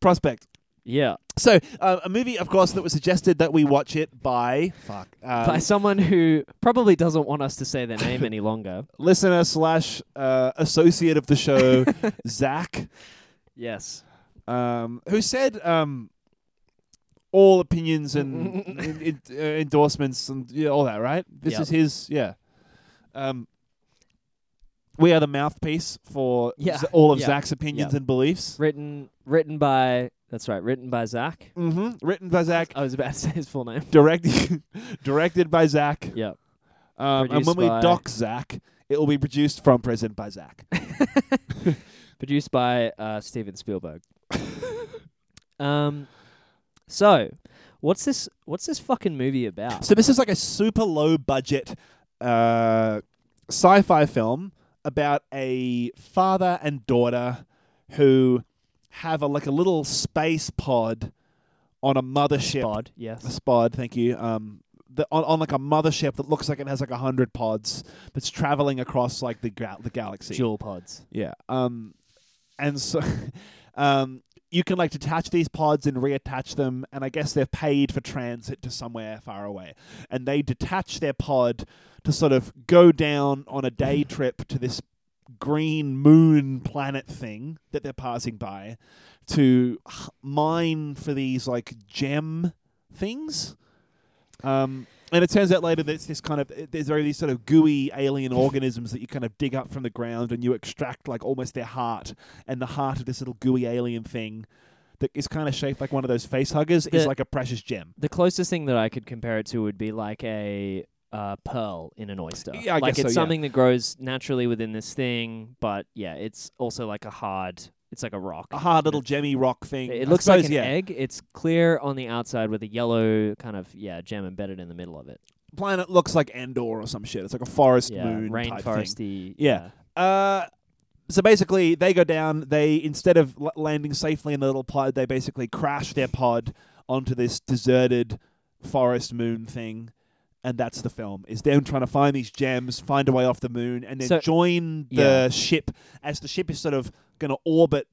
Prospect. Yeah. So, uh, a movie, of course, that was suggested that we watch it by... Fuck. Um, by someone who probably doesn't want us to say their name any longer. Listener slash uh, associate of the show, Zach. Yes. Um, who said... Um, all opinions and in, in, uh, endorsements and yeah, all that, right? This yep. is his, yeah. Um, we are the mouthpiece for yeah. Z- all of yeah. Zach's opinions yeah. and beliefs. Written, written by. That's right. Written by Zach. Mm-hmm. Written by Zach. I was about to say his full name. Directed, directed by Zach. Yeah. Um, and when we dock Zach, it will be produced from prison by Zach. Produced by uh, Steven Spielberg. um. So, what's this? What's this fucking movie about? So this is like a super low budget uh, sci-fi film about a father and daughter who have a like a little space pod on a mothership. Spod, yes. A spod, thank you. Um, the, on, on like a mothership that looks like it has like a hundred pods that's traveling across like the gra- the galaxy. Dual pods. Yeah. Um, and so, um. You can like detach these pods and reattach them, and I guess they're paid for transit to somewhere far away. And they detach their pod to sort of go down on a day trip to this green moon planet thing that they're passing by to mine for these like gem things. Um, and it turns out later that it's this kind of, there's very these sort of gooey alien organisms that you kind of dig up from the ground and you extract like almost their heart, and the heart of this little gooey alien thing that is kind of shaped like one of those face huggers the, is like a precious gem. The closest thing that I could compare it to would be like a uh, pearl in an oyster. Yeah, I like guess it's so, something yeah. that grows naturally within this thing, but yeah, it's also like a hard... It's like a rock. A hard little gemmy rock thing. It I looks suppose, like an yeah. egg. It's clear on the outside with a yellow kind of, yeah, gem embedded in the middle of it. Planet looks like Andor or some shit. It's like a forest yeah, moon rain type foresty, thing. Yeah, Yeah. Uh, so basically, they go down. They, instead of l- landing safely in the little pod, they basically crash their pod onto this deserted forest moon thing. And that's the film, is them trying to find these gems, find a way off the moon, and then so, join the yeah. ship as the ship is sort of going to orbit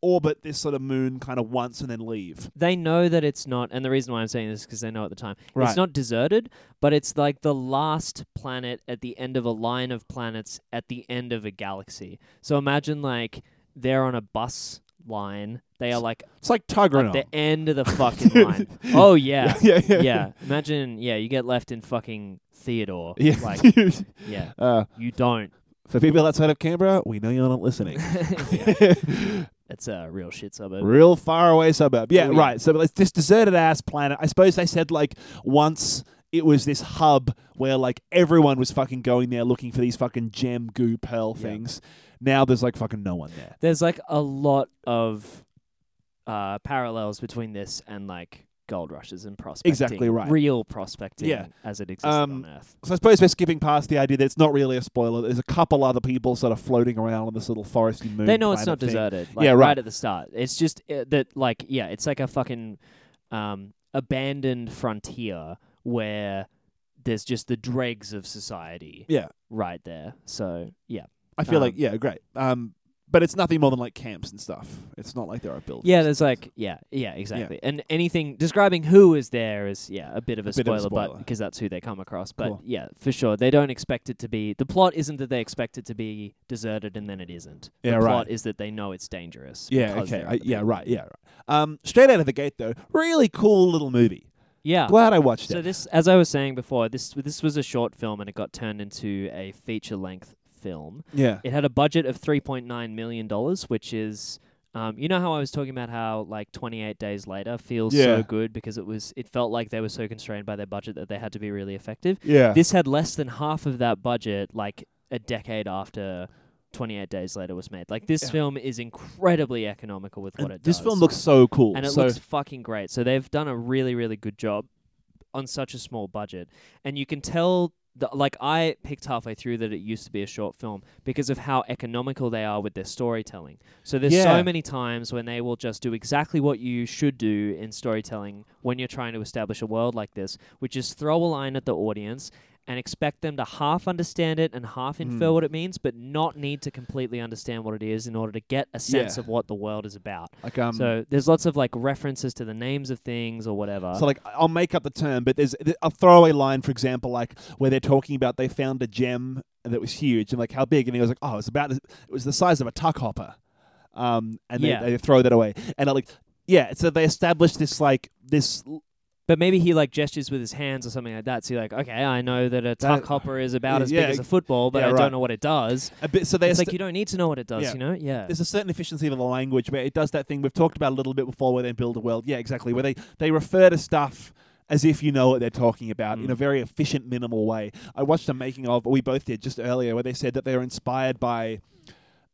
orbit this sort of moon kind of once and then leave. They know that it's not, and the reason why I'm saying this is because they know at the time, right. It's not deserted, but it's like the last planet at the end of a line of planets at the end of a galaxy. So imagine like they're on a bus line. They are like... It's like Tuggeranong. Like the end of the fucking line. Oh, yeah. Yeah, yeah, yeah. yeah. Imagine, yeah, you get left in fucking Theodore. Yeah. Like, yeah. Uh, you don't. For people outside of Canberra, we know you're not listening. It's a real shit suburb. Real faraway suburb. Yeah, oh, yeah. Right. So it's this deserted-ass planet. I suppose they said, like, once it was this hub where, like, everyone was fucking going there looking for these fucking gem goo pearl yeah. things. Now there's, like, fucking no one there. There's, like, a lot of uh, parallels between this and, like, gold rushes and prospecting. Exactly right. Real prospecting yeah. as it existed um, on Earth. So I suppose we're skipping past the idea that it's not really a spoiler. There's a couple other people sort of floating around on this little foresty moon. They know it's not thing. deserted. Like, yeah, right. right at the start. It's just uh, that, like, yeah, it's like a fucking um, abandoned frontier where there's just the dregs of society. Yeah. Right there. So, yeah. I feel um, like, yeah, great. Um, But it's nothing more than, like, camps and stuff. It's not like there are buildings. Yeah, there's, like... Yeah, yeah, exactly. Yeah. And anything... Describing who is there is, yeah, a bit of a, a spoiler, of a spoiler. But because that's who they come across. But, cool. yeah, for sure. They don't expect it to be... The plot isn't that they expect it to be deserted and then it isn't. The yeah, right. plot is that they know it's dangerous. Yeah, okay. I, yeah, right, yeah. Right. Um, straight out of the gate, though, really cool little movie. Yeah. Glad I watched so it. So this, as I was saying before, this this was a short film and it got turned into a feature-length film. Yeah. It had a budget of three point nine million dollars, which is um you know how I was talking about how, like, twenty-eight days later feels yeah. so good because it was it felt like they were so constrained by their budget that they had to be really effective. Yeah. This had less than half of that budget, like, a decade after twenty-eight days later was made. Like, this yeah. film is incredibly economical with and what it this does. This film looks so cool. And it so looks fucking great. So they've done a really, really good job on such a small budget. And you can tell The, like, I picked halfway through that it used to be a short film because of how economical they are with their storytelling. So there's yeah. so many times when they will just do exactly what you should do in storytelling when you're trying to establish a world like this, which is throw a line at the audience and expect them to half understand it and half infer mm. what it means, but not need to completely understand what it is in order to get a sense yeah. of what the world is about. Like, um, so there's lots of, like, references to the names of things or whatever. So, like, I'll make up the term, but there's a throwaway line, for example, like, where they're talking about they found a gem that was huge and, like, how big? And he was like, oh, it was about this, it was the size of a tuck hopper. Um, and yeah. they, they throw that away. And, I like, yeah, so they establish this, like, this... But maybe he, like, gestures with his hands or something like that. So you're like, okay, I know that a tuck that, hopper is about yeah, as big yeah, as a football, but yeah, I right. don't know what it does. A bit, so it's like, st- you don't need to know what it does, yeah. you know? Yeah. There's a certain efficiency of the language where it does that thing we've talked about a little bit before where they build a world. Yeah, exactly. Where they, they refer to stuff as if you know what they're talking about mm. in a very efficient, minimal way. I watched a making of, we both did just earlier, where they said that they were inspired by...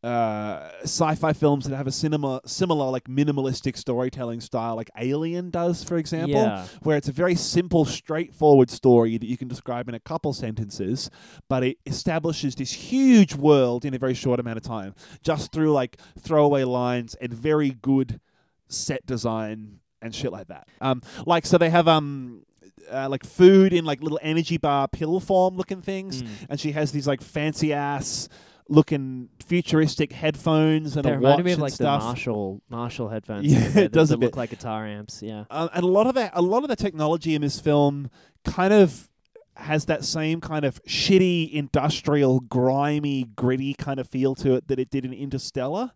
Uh, sci-fi films that have a cinema similar, like, minimalistic storytelling style, like Alien does, for example, yeah. where it's a very simple, straightforward story that you can describe in a couple sentences, but it establishes this huge world in a very short amount of time, just through, like, throwaway lines and very good set design and shit like that. Um, like, so they have um. Uh, like food in, like, little energy bar pill form looking things, mm. and she has these, like, fancy ass looking futuristic headphones and they a watch me of, and like, stuff. The Marshall Marshall headphones. Yeah, it that, does that a bit. Look like guitar amps. Yeah, uh, and a lot of that, a lot of the technology in this film kind of has that same kind of shitty, industrial, grimy, gritty kind of feel to it that it did in Interstellar.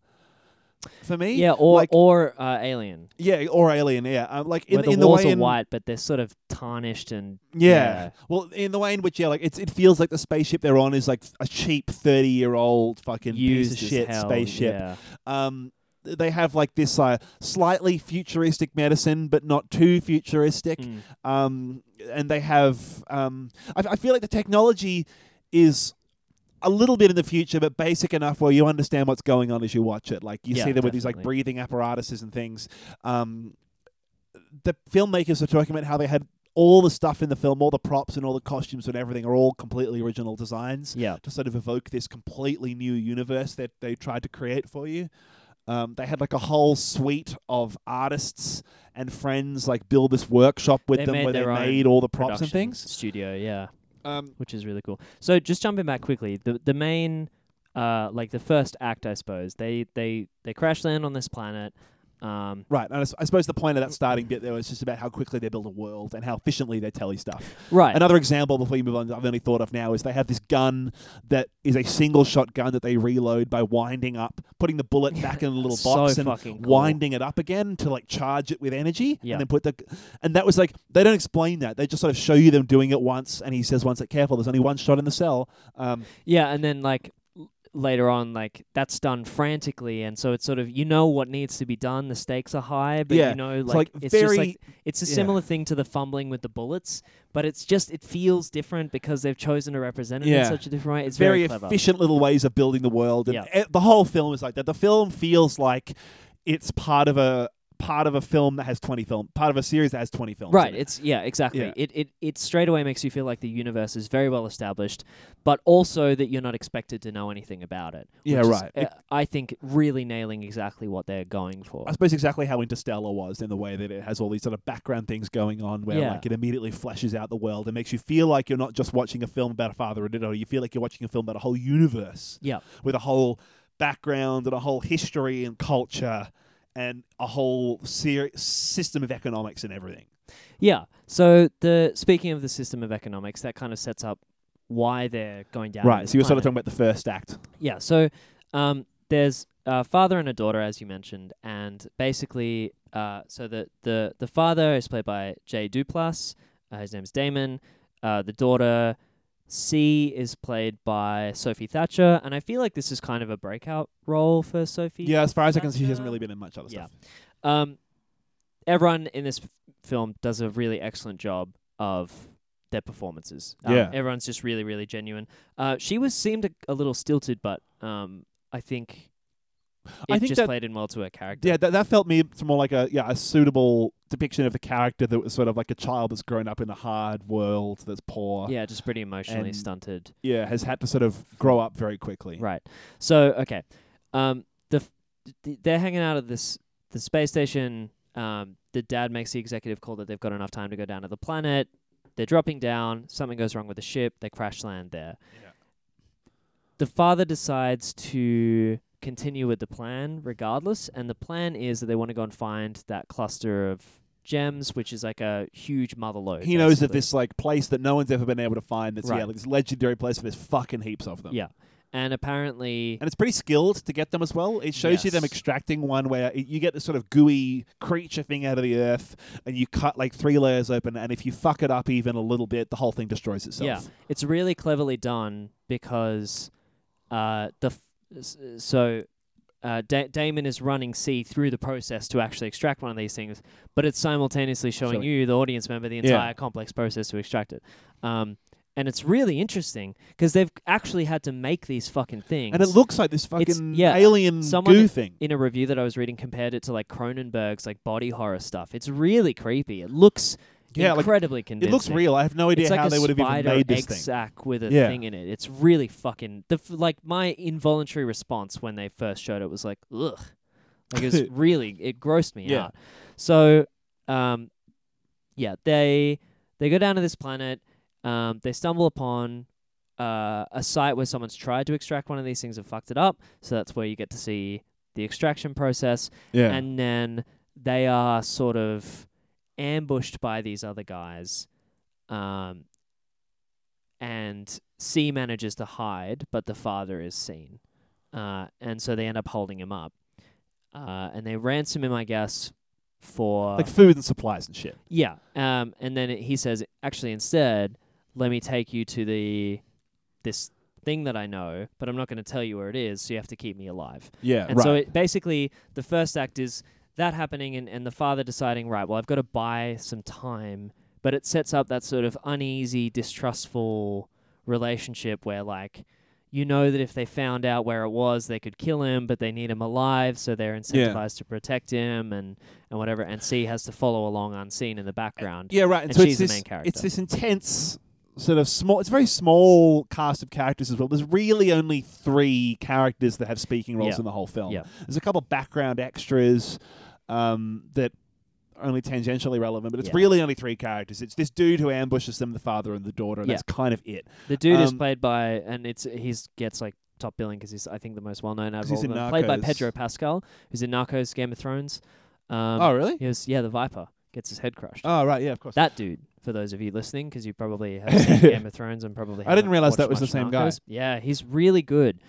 For me, yeah, or like, or uh, Alien, yeah, or Alien, yeah, um, like in, Where the, in the walls way in, are white, but they're sort of tarnished and yeah. yeah. Well, in the way in which yeah, like it's it feels like the spaceship they're on is like a cheap thirty-year-old fucking used piece of shit hell, spaceship. Yeah. Um, they have like this uh, slightly futuristic medicine, but not too futuristic. Mm. Um, and they have um, I, I feel like the technology is a little bit in the future, but basic enough where you understand what's going on as you watch it. Like, you yeah, see them with these, like, breathing apparatuses and things. Um, the filmmakers are talking about how they had all the stuff in the film, all the props and all the costumes and everything are all completely original designs yeah. to sort of evoke this completely new universe that they tried to create for you. Um, they had, like, a whole suite of artists and friends, like, build this workshop with they them where they made all the props and things. Studio, yeah. Um, which is really cool. So just jumping back quickly, the the main, uh, like the first act, I suppose, they they, they crash land on this planet. Um, right, and I, I suppose the point of that starting bit there was just about how quickly they build a world and how efficiently they tell you stuff. Right. Another example before you move on, I've only thought of now, is they have this gun that is a single shot gun that they reload by winding up, putting the bullet back in a little box so and winding cool. it up again to like charge it with energy, yeah. and then put the. And that was like they don't explain that; they just sort of show you them doing it once, and he says, "Once, it careful. There's only one shot in the cell." Um, yeah, and then like later on, like, that's done frantically, and so it's sort of, you know what needs to be done, the stakes are high, but yeah, you know, like, it's, like it's very, just like, it's a similar yeah. thing to the fumbling with the bullets, but it's just, it feels different because they've chosen to represent it yeah. in such a different way. It's very, very efficient little ways of building the world, and yeah. the whole film is like that. The film feels like it's part of a part of a film that has twenty film, part of a series that has twenty films. Right. It. It's yeah, exactly. Yeah. It, it it straight away makes you feel like the universe is very well established, but also that you're not expected to know anything about it. Yeah, right. Is, uh, it, I think really nailing exactly what they're going for. I suppose exactly how Interstellar was, in the way that it has all these sort of background things going on where yeah. like it immediately flashes out the world and makes you feel like you're not just watching a film about a father and a daughter, you feel like you're watching a film about a whole universe. Yeah. With a whole background and a whole history and culture. And a whole ser- system of economics and everything. Yeah. So the speaking of the system of economics, that kind of sets up why they're going down. Right. So you were sort of talking about the first act. Yeah. So um, there's a father and a daughter, as you mentioned, and basically, uh, so the, the the father is played by Jay Duplass. Uh, his name's Damon. Uh, the daughter C is played by Sophie Thatcher, and I feel like this is kind of a breakout role for Sophie. Yeah, as far as Thatcher. I can see, she hasn't really been in much other yeah. stuff. Um, everyone in this f- film does a really excellent job of their performances. Um, yeah. Everyone's just really, really genuine. Uh, she was seemed a, a little stilted, but um, I think it I think just that, played in well to her character. Yeah, that, that felt me it's more like a yeah a suitable depiction of the character that was sort of like a child that's grown up in a hard world that's poor. Yeah, just pretty emotionally stunted. Yeah, has had to sort of grow up very quickly. Right. So, okay. Um, the, the they're hanging out at this the space station. Um, the dad makes the executive call that they've got enough time to go down to the planet. They're dropping down. Something goes wrong with the ship. They crash land there. Yeah. The father decides to continue with the plan regardless, and the plan is that they want to go and find that cluster of gems, which is like a huge mother lode. He basically knows of this like place that no one's ever been able to find. That's right. Yeah, like this legendary place where there's fucking heaps of them. Yeah. And apparently... And it's pretty skilled to get them as well. It shows yes. you them extracting one where it, you get this sort of gooey creature thing out of the earth, and you cut like three layers open, and if you fuck it up even a little bit, the whole thing destroys itself. Yeah. It's really cleverly done because uh, the... F- So, uh, da- Damon is running C through the process to actually extract one of these things, but it's simultaneously showing Sorry. you, the audience member, the entire yeah. complex process to extract it. Um, and it's really interesting because they've actually had to make these fucking things. And it looks like this fucking yeah, alien goo thing. In a review that I was reading compared it to like Cronenberg's like body horror stuff. It's really creepy. It looks... Yeah, incredibly like, convincing. It looks real. I have no idea like how they would have even made this thing. It's like a spider egg sack with a yeah. thing in it. It's really fucking... The f- like, my involuntary response when they first showed it was like, ugh. Like, it was really... It grossed me yeah. out. So, um, yeah, they they go down to this planet. Um, they stumble upon uh, a site where someone's tried to extract one of these things and fucked it up. So that's where you get to see the extraction process. Yeah. And then they are sort of... ambushed by these other guys, um, and C manages to hide, but the father is seen, uh, and so they end up holding him up, uh, and they ransom him, I guess, for like food and supplies and shit. Yeah, um, and then it, he says, actually, instead, let me take you to the this thing that I know, but I'm not going to tell you where it is, so you have to keep me alive. Yeah, and right. so it, basically, the first act is that happening, and, and the father deciding, right, well, I've got to buy some time. But it sets up that sort of uneasy, distrustful relationship where, like, you know that if they found out where it was, they could kill him, but they need him alive, so they're incentivized yeah. to protect him and, and whatever. And C has to follow along unseen in the background. Yeah, right. And, and so she's it's the this, main character. It's this intense... sort of small, it's a very small cast of characters as well. There's really only three characters that have speaking roles yeah. in the whole film. Yeah. There's a couple of background extras um, that are only tangentially relevant, but it's yeah. really only three characters. It's this dude who ambushes them, the father and the daughter, and yeah. that's kind of it. The dude um, is played by, and it's he gets like top billing because he's, I think, the most well-known out of all of them. Played by Pedro Pascal, who's in Narcos, Game of Thrones. Um, oh, really? He was, yeah, the Viper. Gets his head crushed. Oh, right, yeah, of course. That dude. For those of you listening, because you probably have seen Game of Thrones and probably I didn't realize that was the same guy. Yeah, he's really good.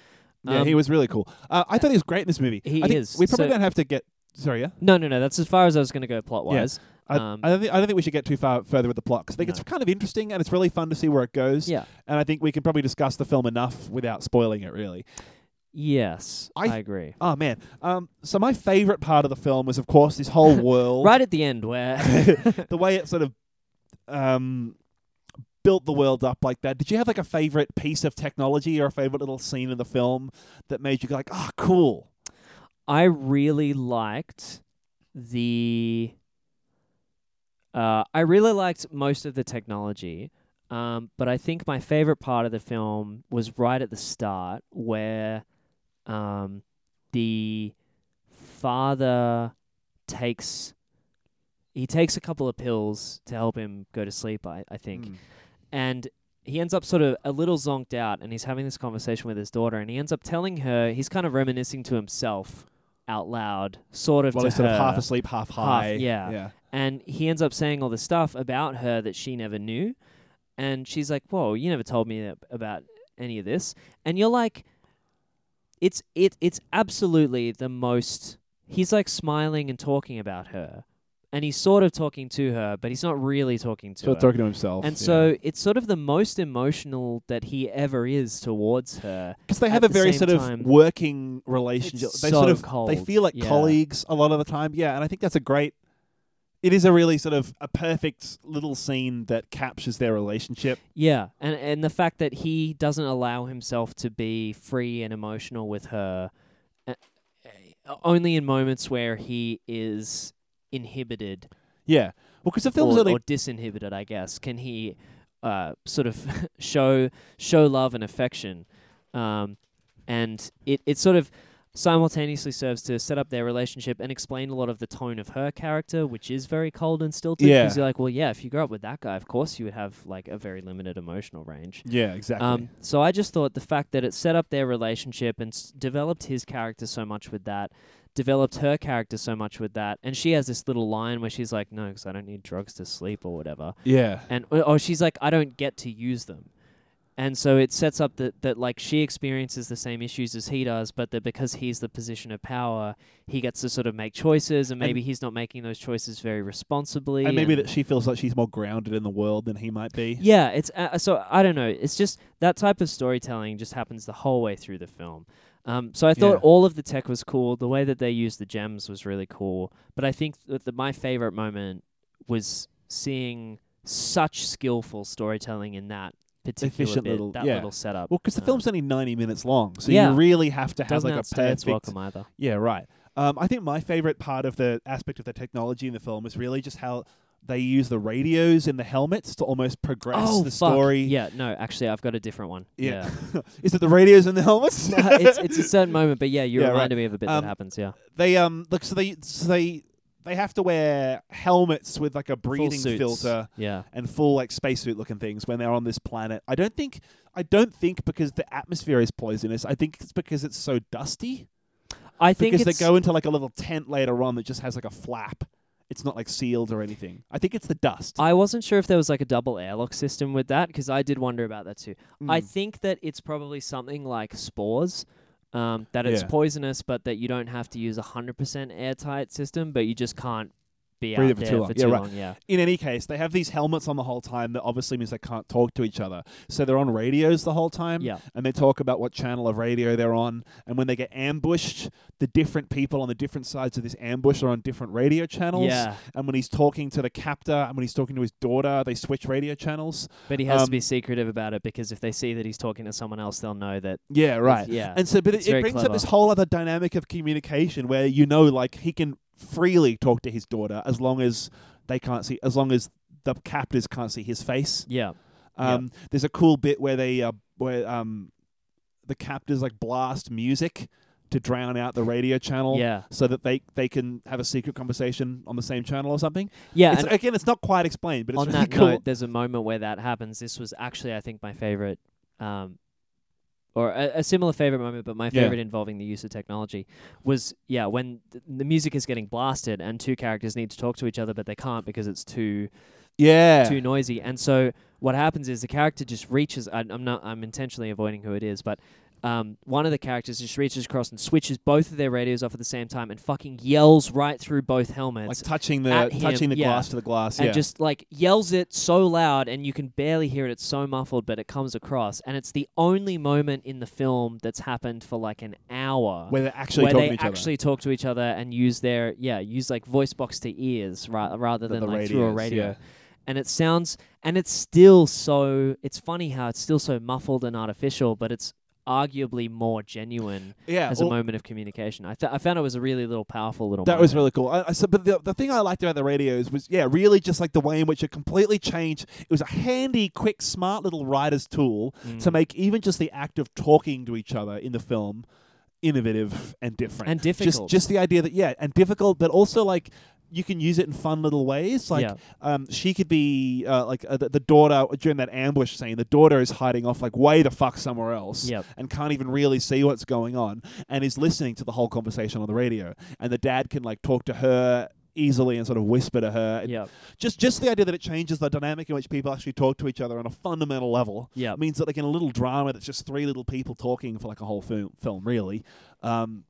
Um, yeah, he was really cool. Uh, I thought he was great in this movie. He I think is. We probably so don't have to get. Sorry, yeah. No, no, no. That's as far as I was going to go plot wise. Yeah. I, um, I don't think I don't think we should get too far further with the plot because I think no. it's kind of interesting and it's really fun to see where it goes. Yeah. And I think we can probably discuss the film enough without spoiling it, really. Yes, I, th- I agree. Oh, man. Um, so my favorite part of the film was, of course, this whole world. Right at the end where... the way it sort of um, built the world up like that. Did you have like a favorite piece of technology or a favorite little scene in the film that made you go like, oh, cool? I really liked the... Uh, I really liked most of the technology, um, but I think my favorite part of the film was right at the start where um, the father takes, he takes a couple of pills to help him go to sleep, I, I think. Mm. And he ends up sort of a little zonked out, and he's having this conversation with his daughter, and he ends up telling her, he's kind of reminiscing to himself out loud, sort of well, to he's her. Well, sort of half asleep, half high. Half, yeah. Yeah. And he ends up saying all this stuff about her that she never knew. And she's like, whoa, you never told me about any of this. And you're like, it's it it's absolutely the most... He's like smiling and talking about her. And he's sort of talking to her, but he's not really talking to so her. Talking to himself. And yeah. So it's sort of the most emotional that he ever is towards her. Because they have a the very sort time. of working relationship. It's they so sort of cold. They feel like yeah. colleagues a lot of the time. Yeah, and I think that's a great... It is a really sort of a perfect little scene that captures their relationship. Yeah, and and the fact that he doesn't allow himself to be free and emotional with her, uh, only in moments where he is inhibited. Yeah, well, because the film's or, really or disinhibited, I guess. Can he uh, sort of show show love and affection, um, and it it sort of. simultaneously serves to set up their relationship and explain a lot of the tone of her character, which is very cold and stilted. Yeah. Because you're like, well, yeah, if you grew up with that guy, of course you would have like a very limited emotional range. Yeah, exactly. Um, so I just thought the fact that it set up their relationship and s- developed his character so much with that, developed her character so much with that, and she has this little line where she's like, no, because I don't need drugs to sleep or whatever. Yeah. And or she's like, I don't get to use them. And so it sets up that, that like she experiences the same issues as he does, but that because he's the position of power, he gets to sort of make choices, and maybe and he's not making those choices very responsibly. And maybe and that she feels like she's more grounded in the world than he might be. Yeah, it's uh, so I don't know. It's just that type of storytelling just happens the whole way through the film. Um, so I thought yeah. all of the tech was cool. The way that they used the gems was really cool. But I think that the, my favorite moment was seeing such skillful storytelling in that. Efficient bit, little, that yeah. little setup. Well, because the um, film's only ninety minutes long, so yeah. you really have to have Doesn't like a perfect. It's welcome either. Yeah, right. Um, I think my favorite part of the aspect of the technology in the film is really just how they use the radios in the helmets to almost progress oh, the fuck. story. Yeah, no, actually, I've got a different one. Yeah, yeah. Is it the radios in the helmets? No, it's it's a certain moment, but yeah, you yeah, reminded right. me of a bit um, that happens. Yeah, they um look so they so they. They have to wear helmets with like a breathing filter yeah. and full like spacesuit looking things when they're on this planet. I don't think I don't think because the atmosphere is poisonous. I think it's because it's so dusty. I think because they go into like a little tent later on that just has like a flap. It's not like sealed or anything. I think it's the dust. I wasn't sure if there was like a double airlock system with that because I did wonder about that too. Mm. I think that it's probably something like spores. Um, that it's yeah. poisonous, but that you don't have to use a one hundred percent airtight system, but you just can't be Breathe out there for too long. For too yeah, long. Right. Yeah. In any case, they have these helmets on the whole time that obviously means they can't talk to each other. So they're on radios the whole time, yeah. and they talk about what channel of radio they're on, and when they get ambushed, the different people on the different sides of this ambush are on different radio channels, yeah. and when he's talking to the captor and when he's talking to his daughter, they switch radio channels. But he has um, to be secretive about it, because if they see that he's talking to someone else, they'll know that... Yeah, right. Yeah, and so, but it, it brings clever. up this whole other dynamic of communication where, you know, like, he can... freely talk to his daughter as long as they can't see, as long as the captors can't see his face. Yeah. Um. Yep. There's a cool bit where they, uh, where um, the captors like blast music to drown out the radio channel. Yeah. So that they they can have a secret conversation on the same channel or something. Yeah. It's, again, it's not quite explained, but it's on really that cool. note, there's a moment where that happens. This was actually, I think, my favorite. Um, or a, a similar favorite moment, but my favorite yeah. involving the use of technology was, yeah, when th- the music is getting blasted and two characters need to talk to each other, but they can't because it's too yeah too noisy. And so what happens is the character just reaches, I, I'm not, I'm intentionally avoiding who it is, but um, one of the characters just reaches across and switches both of their radios off at the same time and fucking yells right through both helmets. Like touching the him, touching the yeah. glass to the glass. And yeah. just like yells it so loud and you can barely hear it. It's so muffled, but it comes across. And it's the only moment in the film that's happened for like an hour. Where they actually where talk they to each actually other. talk to each other and use their, yeah, use like voice box to ears ra- rather than like radios, through a radio. Yeah. And it sounds, and it's still so, it's funny how it's still so muffled and artificial, but it's arguably more genuine yeah, as well, a moment of communication. I th- I found it was a really little powerful little that moment. was really cool. I, I, so, but the, the thing I liked about the radios was, yeah, really just like the way in which it completely changed. It was a handy, quick, smart little writer's tool mm. to make even just the act of talking to each other in the film innovative and different. And difficult. Just, just the idea that, yeah, and difficult, but also like, you can use it in fun little ways. Like, yeah. um, she could be, uh, like, uh, the, the daughter, during that ambush scene, the daughter is hiding off, like, way the fuck somewhere else yep. and can't even really see what's going on and is listening to the whole conversation on the radio. And the dad can, like, talk to her easily and sort of whisper to her. Yep. Just just the idea that it changes the dynamic in which people actually talk to each other on a fundamental level yep. means that, like, in a little drama that's just three little people talking for, like, a whole film, film really, um...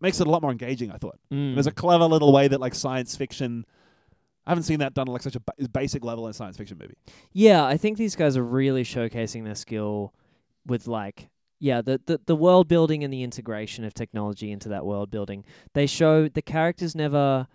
makes it a lot more engaging, I thought. Mm. There's a clever little way that like science fiction... I haven't seen that done at like, such a ba- basic level in a science fiction movie. Yeah, I think these guys are really showcasing their skill with like... Yeah, the, the, the world building and the integration of technology into that world building. They show... The characters never...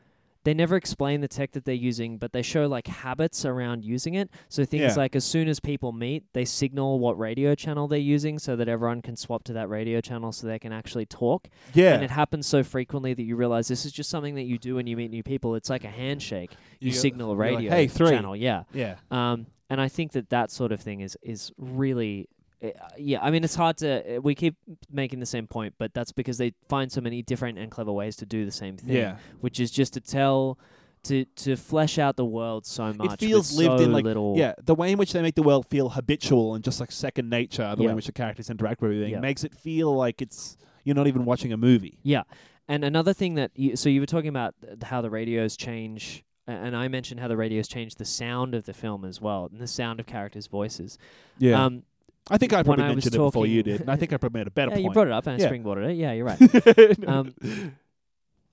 They never explain the tech that they're using, but they show like habits around using it. So things yeah. like as soon as people meet, they signal what radio channel they're using so that everyone can swap to that radio channel so they can actually talk. Yeah. And it happens so frequently that you realize this is just something that you do when you meet new people. It's like a handshake. You, you signal a radio like, hey, channel. Yeah. Yeah. Um, and I think that that sort of thing is, is really... Uh, yeah, I mean, it's hard to... Uh, we keep making the same point, but that's because they find so many different and clever ways to do the same thing, yeah. which is just to tell... To, to flesh out the world so much. It feels lived so in like... Little yeah, the way in which they make the world feel habitual and just like second nature, the yeah. way in which the characters interact with everything, yeah. makes it feel like it's... You're not even watching a movie. Yeah. And another thing that... You, so you were talking about how the radios change... And I mentioned how the radios change the sound of the film as well, and the sound of characters' voices. Yeah. Um, I think I probably I mentioned it before you did, and I think I probably made a better yeah, point. You brought it up and I yeah. springboarded it. Yeah, you're right. um,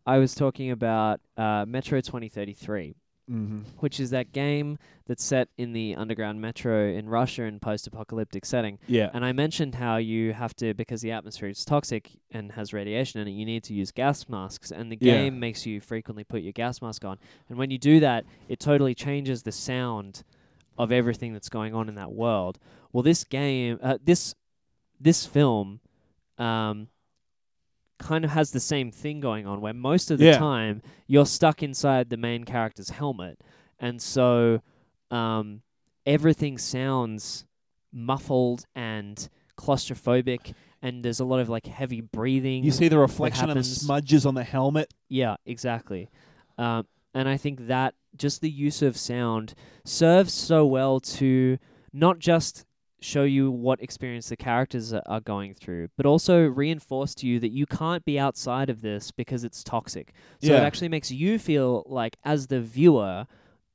I was talking about uh, Metro twenty thirty-three, mm-hmm. which is that game that's set in the underground metro in Russia in post-apocalyptic setting. Yeah. And I mentioned how you have to, because the atmosphere is toxic and has radiation in it, you need to use gas masks, and the game yeah. makes you frequently put your gas mask on. And when you do that, it totally changes the sound of everything that's going on in that world. Well, this game, uh, this this film, um, kind of has the same thing going on, where most of the yeah. time you're stuck inside the main character's helmet, and so um, everything sounds muffled and claustrophobic. And there's a lot of like heavy breathing. You see the reflection and the smudges on the helmet. Yeah, exactly. Um, and I think that just the use of sound serves so well to not just show you what experience the characters are going through, but also reinforce to you that you can't be outside of this because it's toxic. So yeah. it actually makes you feel like, as the viewer,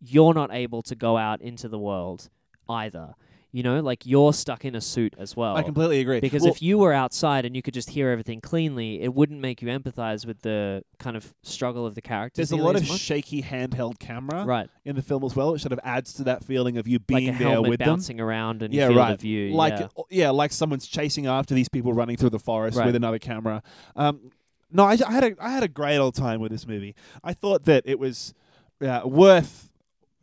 you're not able to go out into the world either. You know, like you're stuck in a suit as well. I completely agree. Because well, if you were outside and you could just hear everything cleanly, it wouldn't make you empathize with the kind of struggle of the characters. There's a lot of much. shaky handheld camera right. in the film as well, which sort of adds to that feeling of you being like a there with them. Like bouncing around and yeah, field right. of view. Like, yeah. yeah, like someone's chasing after these people running through the forest right. with another camera. Um, no, I, I had a I had a great old time with this movie. I thought that it was uh, worth...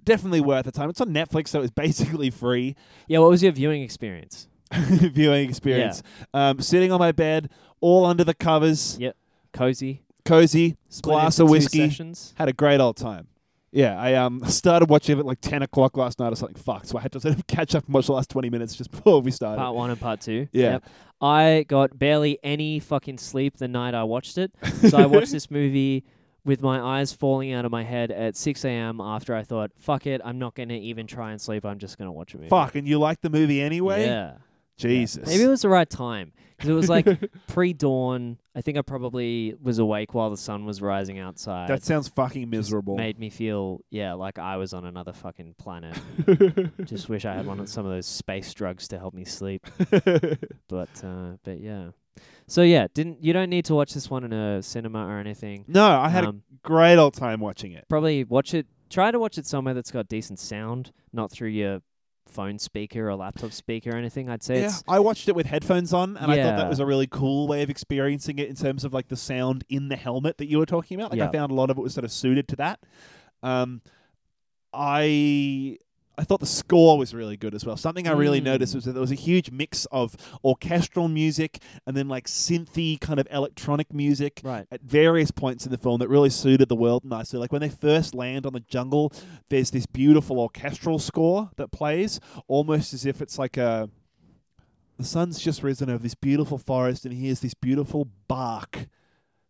Definitely worth the time. It's on Netflix, so it's basically free. Yeah, what was your viewing experience? viewing experience. Yeah. Um, sitting on my bed, all under the covers. Yep. Cozy. Cozy. Split glass of whiskey. Had a great old time. Yeah, I um started watching it at like ten o'clock last night or something. Fuck. So I had to sort of catch up and watch the last twenty minutes just before we started. Part one and part two. Yeah. Yep. I got barely any fucking sleep the night I watched it. So I watched this movie... with my eyes falling out of my head at six a.m. after I thought, fuck it, I'm not going to even try and sleep. I'm just going to watch a movie. Fuck, and you liked the movie anyway? Yeah. Jesus. Yeah. Maybe it was the right time. Because it was like pre-dawn. I think I probably was awake while the sun was rising outside. That sounds fucking miserable. Just made me feel, yeah, like I was on another fucking planet. Just wish I had one of some of those space drugs to help me sleep. But, uh, but yeah. So yeah, didn't you don't need to watch this one in a cinema or anything. No, I had um, a great old time watching it. Probably watch it. Try to watch it somewhere that's got decent sound, not through your phone speaker or laptop speaker or anything. I'd say yeah, it's I watched it with headphones on, and yeah. I thought that was a really cool way of experiencing it in terms of like the sound in the helmet that you were talking about. Like yeah. I found a lot of it was sort of suited to that. Um, I I thought the score was really good as well. Something I really mm. noticed was that there was a huge mix of orchestral music and then like synthy kind of electronic music right. at various points in the film that really suited the world nicely. Like when they first land on the jungle, there's this beautiful orchestral score that plays almost as if it's like a the sun's just risen over this beautiful forest and here's this beautiful bark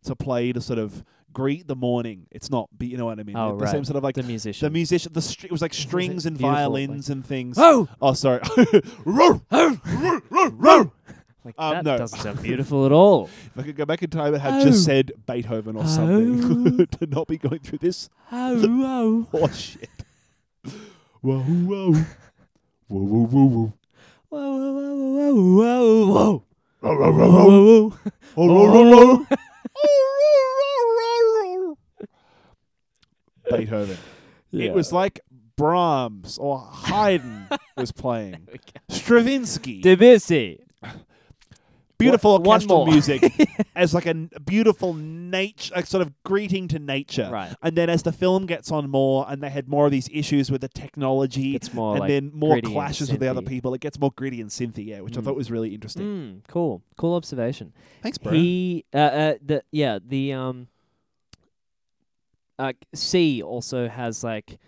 to play to sort of greet the morning. It's not, but you know what I mean. Oh, the right. same sort of like the musician. The musician. The str- it was like strings was and violins like and things. Oh, oh, sorry. Like um, that no. doesn't sound beautiful at all. If I could go back in time, I had oh. just said Beethoven or oh. something to not be going through this. Oh, oh. oh shit. Whoa, whoa, whoa, whoa, whoa, whoa, whoa, whoa, whoa, whoa, whoa, whoa. Beethoven. Yeah. It was like Brahms or Haydn was playing. Stravinsky. Debussy. Beautiful what, orchestral music as like a, n- a beautiful nature, like sort of greeting to nature. Right. And then as the film gets on more and they had more of these issues with the technology it's more and like then more clashes with the other people, it gets more gritty and synthy, yeah, which mm. I thought was really interesting. Mm, cool. Cool observation. Thanks, bro. He, uh, uh, the, yeah, the... um. Uh, C also has like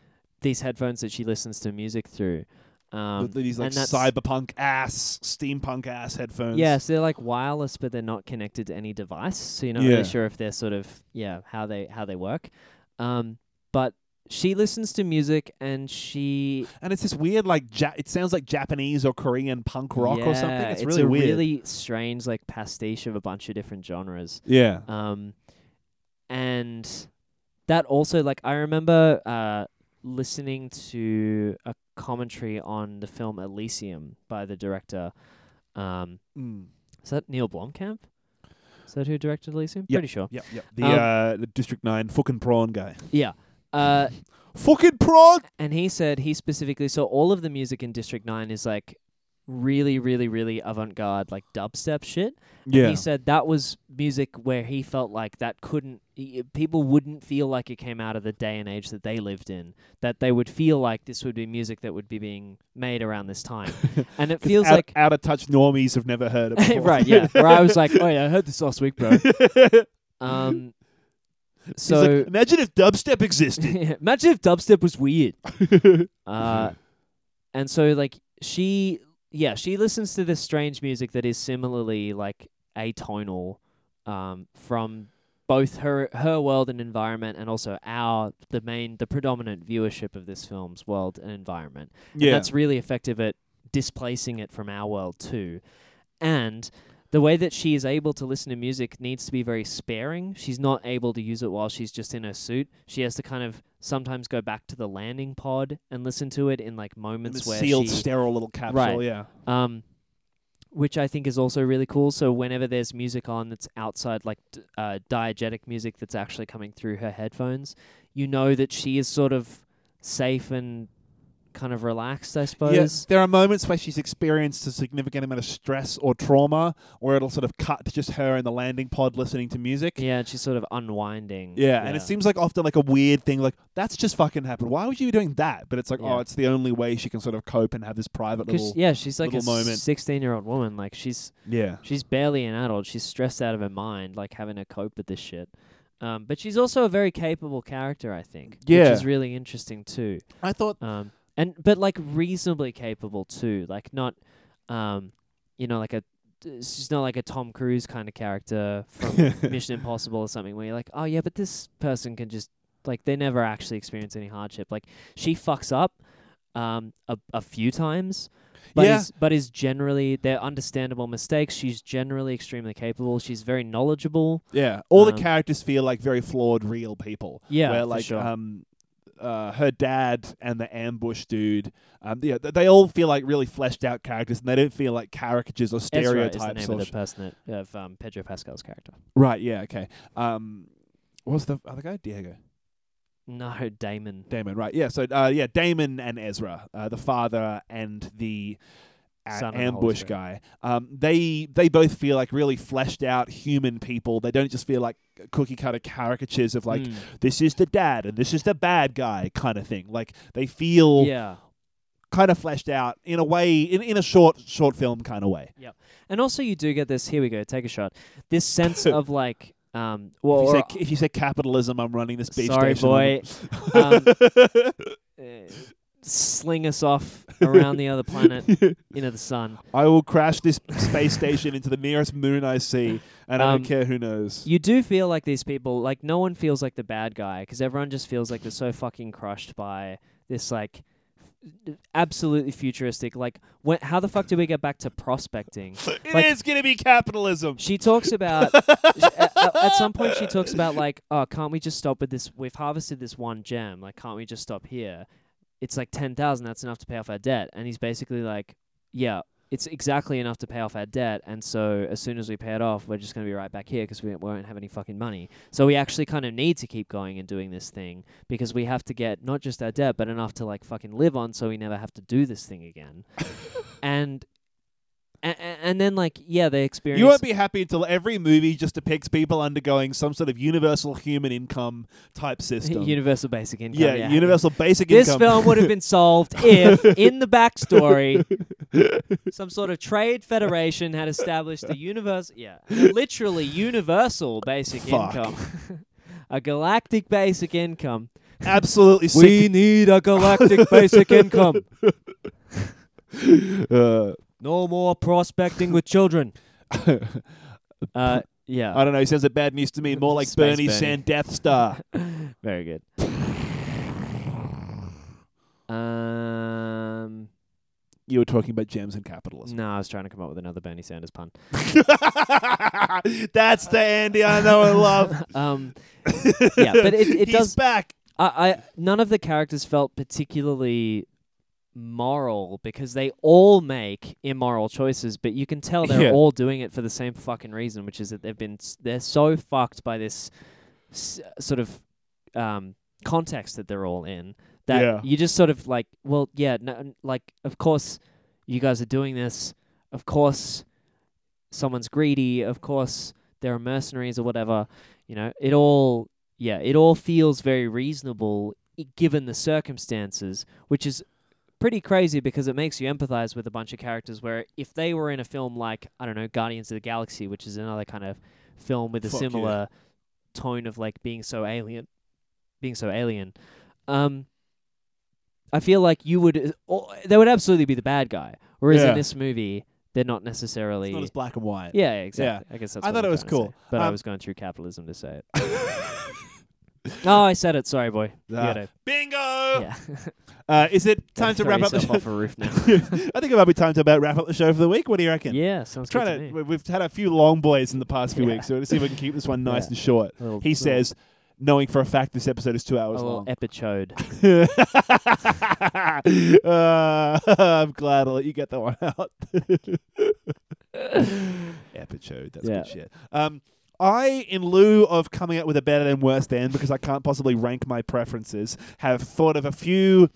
these headphones that she listens to music through. Um, these like cyberpunk ass, steampunk ass headphones. Yeah, so they're like wireless, but they're not connected to any device, so you're not yeah. really sure if they're sort of yeah how they how they work. Um, but she listens to music, and she and it's this weird like ja- it sounds like Japanese or Korean punk rock yeah, or something. It's, it's really a weird, really strange like pastiche of a bunch of different genres. Yeah. Um, and. That also, like, I remember uh, listening to a commentary on the film Elysium by the director. Um, mm. Is that Neil Blomkamp? Is that who directed Elysium? Yep. Pretty sure. Yep, yep. The, um, uh, the District nine fucking prawn guy. Yeah. Uh, fucking prawn! And he said he specifically saw all of the music in District nine is, like, really, really, really avant-garde, like, dubstep shit. And yeah. he said that was music where he felt like that couldn't people wouldn't feel like it came out of the day and age that they lived in, that they would feel like this would be music that would be being made around this time. And it feels out, like... Out of touch normies have never heard of it before. Right, yeah. Where I was like, oh yeah, I heard this last week, bro. um, so like, imagine if dubstep existed. Imagine if dubstep was weird. uh, and so like she... Yeah, she listens to this strange music that is similarly like atonal um, from... both her her world and environment and also our, the main, the predominant viewership of this film's world and environment. Yeah. And that's really effective at displacing it from our world too. And the way that she is able to listen to music needs to be very sparing. She's not able to use it while she's just in her suit. She has to kind of sometimes go back to the landing pod and listen to it in like moments where sealed, she... sealed, sterile little capsule, right. yeah. Um, which I think is also really cool. So whenever there's music on that's outside, like uh, diegetic music that's actually coming through her headphones, you know that she is sort of safe and kind of relaxed, I suppose. Yes, there are moments where she's experienced a significant amount of stress or trauma, or it'll sort of cut to just her in the landing pod listening to music. Yeah, and she's sort of unwinding. Yeah, yeah. And it seems like often like a weird thing, like, that's just fucking happened. Why would you be doing that? But it's like, yeah. oh, it's the only way she can sort of cope and have this private little Yeah, she's like a sixteen-year-old woman. Like, she's yeah. she's barely an adult. She's stressed out of her mind, like, having to cope with this shit. Um, but she's also a very capable character, I think. Yeah. Which is really interesting, too. I thought... Um, And but like reasonably capable too, like not, um, you know, like a she's not like a Tom Cruise kind of character from Mission Impossible or something where you're like, oh yeah, but this person can just like they never actually experience any hardship. Like she fucks up, um, a, a few times, but yeah. is but is generally they're understandable mistakes. She's generally extremely capable. She's very knowledgeable. Yeah, all um, the characters feel like very flawed, real people. Yeah, where like for sure. um, uh, her dad and the ambush dude. Um, yeah, they all feel like really fleshed out characters, and they don't feel like caricatures or stereotypes. Ezra is the name of the person that, of um, Pedro Pascal's character. Right. Yeah. Okay. Um, what's the other guy? Diego. No, Damon. Damon, right. Yeah, so, uh, yeah, Damon and Ezra, uh, the father and the a- ambush guy. Um, they they both feel like really fleshed out human people. They don't just feel like cookie-cutter caricatures of like, mm. this is the dad and this is the bad guy kind of thing. Like, they feel yeah. kind of fleshed out in a way, in, in a short short film kind of way. Yep. And also you do get this, here we go, take a shot, this sense of like... Um, well, if you, say, if you say capitalism, I'm running this beef sorry, station. Sorry, boy. um, uh, sling us off around the other planet into the sun. I will crash this space station into the nearest moon I see, and um, I don't care who knows. You do feel like these people, like no one feels like the bad guy, because everyone just feels like they're so fucking crushed by this like... absolutely futuristic. Like, when, how the fuck do we get back to prospecting? It like, is going to be capitalism. She talks about, she, at, at some point she talks about like, oh, can't we just stop with this? We've harvested this one gem. Like, can't we just stop here? It's like ten thousand. That's enough to pay off our debt. And he's basically like, yeah, it's exactly enough to pay off our debt. And so as soon as we pay it off, we're just going to be right back here because we won't have any fucking money. So we actually kind of need to keep going and doing this thing because we have to get not just our debt, but enough to like fucking live on so we never have to do this thing again. and, and and then like, yeah, they experience... You won't be happy until every movie just depicts people undergoing some sort of universal human income type system. Universal basic income. Yeah, yeah. universal basic this income. This film would have been solved if, in the backstory... some sort of trade federation had established a universe, yeah, literally universal basic Fuck. income, a galactic basic income. Absolutely, sick. We need a galactic basic income. Uh, no more prospecting with children. uh, yeah, I don't know. Sounds like bad news to me. More like Space Bernie, Bernie. Sand Death Star. Very good. Um. You were talking about gems and capitalism. No, I was trying to come up with another Bernie Sanders pun. That's the Andy I know and love. um, yeah, but it, it He's does. Back. I, I none of the characters felt particularly moral because they all make immoral choices, but you can tell they're yeah. all doing it for the same fucking reason, which is that they've been they're so fucked by this s- sort of um, context that they're all in. That yeah. you just sort of like, well, yeah, no, like, of course you guys are doing this. Of course someone's greedy. Of course there are mercenaries or whatever. You know, it all, yeah, it all feels very reasonable given the circumstances, which is pretty crazy because it makes you empathize with a bunch of characters where if they were in a film like, I don't know, Guardians of the Galaxy, which is another kind of film with a Fuck similar yeah. tone of like being so alien, being so alien. Um... I feel like you would... Or they would absolutely be the bad guy. Whereas yeah. in this movie, they're not necessarily... It's not as black and white. Yeah, exactly. Yeah. I guess that's I what thought it was cool. Say, but um, I was going through capitalism to say it. Oh, I said it. Sorry, boy. Uh, bingo! Yeah. uh, is it time to wrap up the show? Off a roof now. I think it might be time to about wrap up the show for the week. What do you reckon? Yeah, sounds good to me. To, we've had a few long boys in the past few yeah. weeks, so let's see if we can keep this one nice yeah. and short. Little, he little. says... Knowing for a fact this episode is two hours a long. A little epichode. uh, I'm glad I'll let you get that one out. Epichode. That's yeah. good shit. Um, I, in lieu of coming up with a better than worse than, because I can't possibly rank my preferences, have thought of a few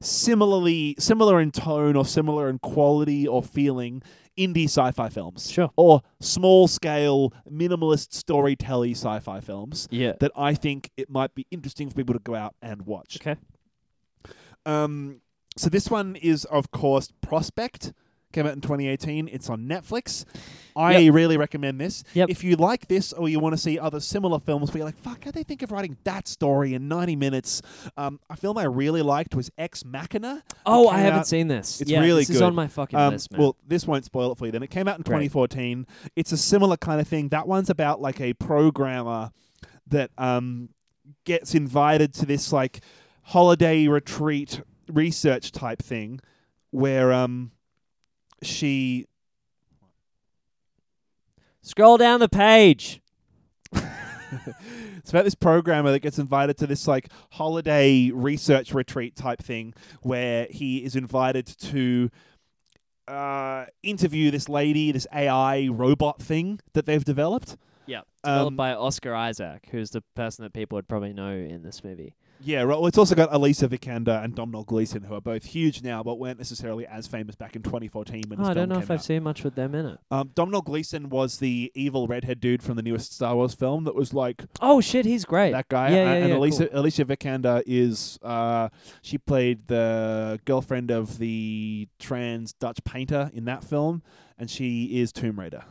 similarly similar in tone or similar in quality or feeling indie sci-fi films. Sure. Or small-scale, minimalist, storytelling sci-fi films yeah. that I think it might be interesting for people to go out and watch. Okay. Um, so this one is, of course, Prospect. Came out in twenty eighteen. It's on Netflix. I yep. really recommend this. Yep. If you like this or you want to see other similar films where you're like, fuck, how'd they think of writing that story in ninety minutes? Um, a film I really liked was Ex Machina. Oh, I haven't out. seen this. It's yeah, really this good. This is on my fucking um, list, man. Well, this won't spoil it for you then. It came out in Great. twenty fourteen. It's a similar kind of thing. That one's about like a programmer that um, gets invited to this like holiday retreat research type thing where... um. she... Scroll down the page. It's about this programmer that gets invited to this like holiday research retreat type thing where he is invited to uh, interview this lady, this A I robot thing that they've developed. Yeah, developed um, by Oscar Isaac, who's the person that people would probably know in this movie. Yeah, right. Well, it's also got Alicia Vikander and Domhnall Gleeson, who are both huge now, but weren't necessarily as famous back in twenty fourteen. When oh, I don't know if I've out. seen much with them in it. Um, Domhnall Gleeson was the evil redhead dude from the newest Star Wars film that was like... Oh, shit, he's great. That guy. Yeah, uh, yeah, and yeah, Alicia, cool. Alicia Vikander is... Uh, she played the girlfriend of the trans Dutch painter in that film, and she is Tomb Raider.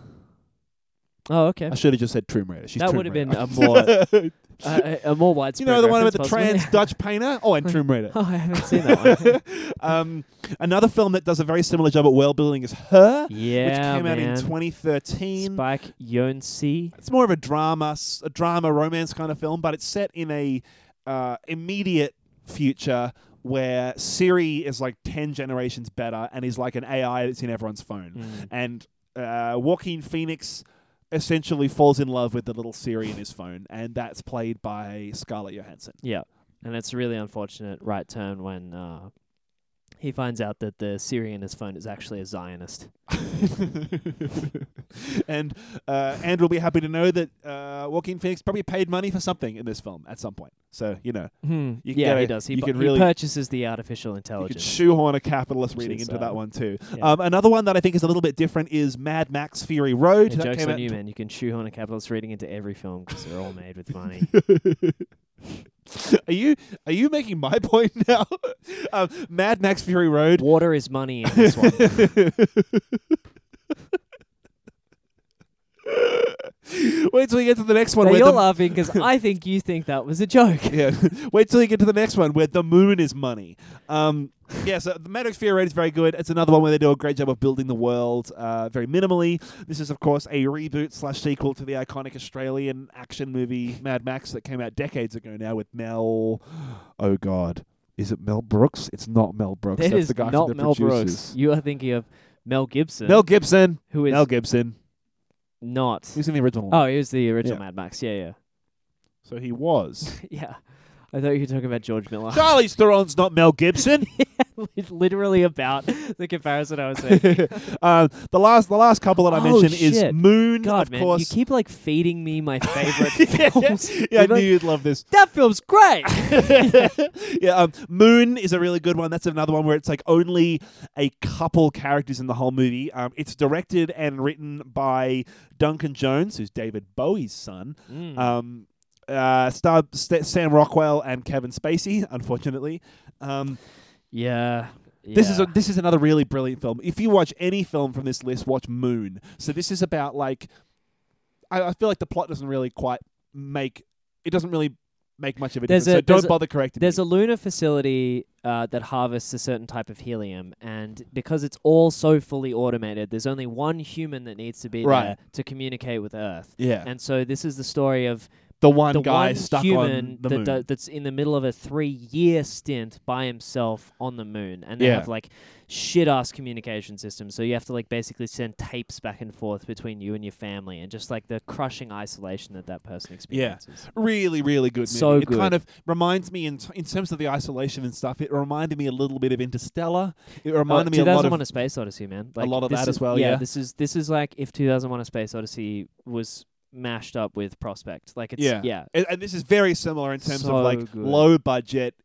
Oh, okay. I should have just said Tomb Raider. She's that would have been a more... Uh, a more widespread. You know the one about the possibly? trans Dutch painter? Oh, and Tomb Raider. Oh, I haven't seen that one. um, another film that does a very similar job at world building is Her, yeah, which came man. out in twenty thirteen. Spike Jonze. It's more of a drama, a drama romance kind of film, but it's set in a uh, immediate future where Siri is like ten generations better and is like an A I that's in everyone's phone. Mm. And uh, Joaquin Phoenix essentially falls in love with the little Siri in his phone, and that's played by Scarlett Johansson. Yeah, and it's a really unfortunate right turn when uh, he finds out that the Siri in his phone is actually a Zionist. and uh, and we'll be happy to know that uh, Joaquin Phoenix probably paid money for something in this film at some point. So, you know. Hmm. You yeah, a, he does. He, you bu- can really he purchases the artificial intelligence. You could shoehorn a capitalist reading is, into uh, that one too. Yeah. Um, another one that I think is a little bit different is Mad Max Fury Road. Yeah, joke's on you, man. You can shoehorn a capitalist reading into every film because they're all made with money. Are you are you making my point now? um, Mad Max Fury Road. Water is money in this one. Wait till you get to the next one. Now where you're the... laughing because I think you think that was a joke. Yeah. Wait till you get to the next one where the moon is money. Um, yeah, so the Mad Max Fury Road is very good. It's another one where they do a great job of building the world uh, very minimally. This is, of course, a reboot slash sequel to the iconic Australian action movie Mad Max that came out decades ago now with Mel... Oh, God. Is it Mel Brooks? It's not Mel Brooks. That That's the guy from the Mel Producers. Brooks. You are thinking of Mel Gibson. Mel Gibson. Who is Mel Gibson. Not. He was in the original. Oh, he was the original yeah. Mad Max. Yeah, yeah. So he was. yeah. I thought you were talking about George Miller. Charlize Theron's not Mel Gibson. yeah, literally about the comparison I was making. uh, the last, the last couple that I oh, mentioned shit. is Moon. God, of man, course. You keep like feeding me my favorite films. yeah, yeah I knew like, you'd love this. That film's great. yeah, um, Moon is a really good one. That's another one where it's like only a couple characters in the whole movie. Um, it's directed and written by Duncan Jones, who's David Bowie's son. Mm. Um, Uh, star St- Sam Rockwell and Kevin Spacey, unfortunately. Um, yeah, yeah. This is a, this is another really brilliant film. If you watch any film from this list, watch Moon. So this is about like, I, I feel like the plot doesn't really quite make it doesn't really make much of a there's difference. A, so don't bother correcting. There's me. a lunar facility uh, that harvests a certain type of helium, and because it's all so fully automated, there's only one human that needs to be right. there to communicate with Earth. Yeah, and so this is the story of. The one the guy one stuck on the that, moon. That, that's in the middle of a three-year stint by himself on the moon. And they yeah. have, like, shit-ass communication systems. So you have to, like, basically send tapes back and forth between you and your family. And just, like, the crushing isolation that that person experiences. Yeah. Really, really good movie. So it good. It kind of reminds me, in t- in terms of the isolation and stuff, it reminded me a little bit of Interstellar. It reminded uh, me a lot of... two thousand one A Space Odyssey, man. Like, a lot of that is, as well, yeah. yeah. This is this is, like, if two thousand one A Space Odyssey was... mashed up with Prospect, like it's yeah, yeah. And, and this is very similar in terms so of like good. low budget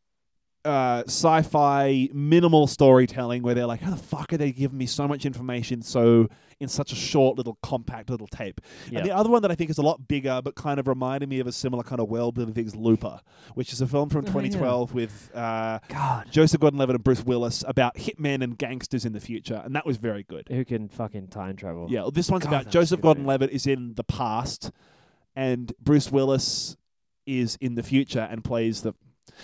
uh, sci-fi, minimal storytelling, where they're like, how the fuck are they giving me so much information so in such a short little compact little tape? Yep. And the other one that I think is a lot bigger, but kind of reminded me of a similar kind of world building thing is Looper, which is a film from oh, twenty twelve yeah. with uh, God. Joseph Gordon-Levitt and Bruce Willis about hitmen and gangsters in the future, and that was very good. Who can fucking time travel? Yeah, well, this one's God, about Joseph Gordon-Levitt is in the past, and Bruce Willis is in the future and plays the.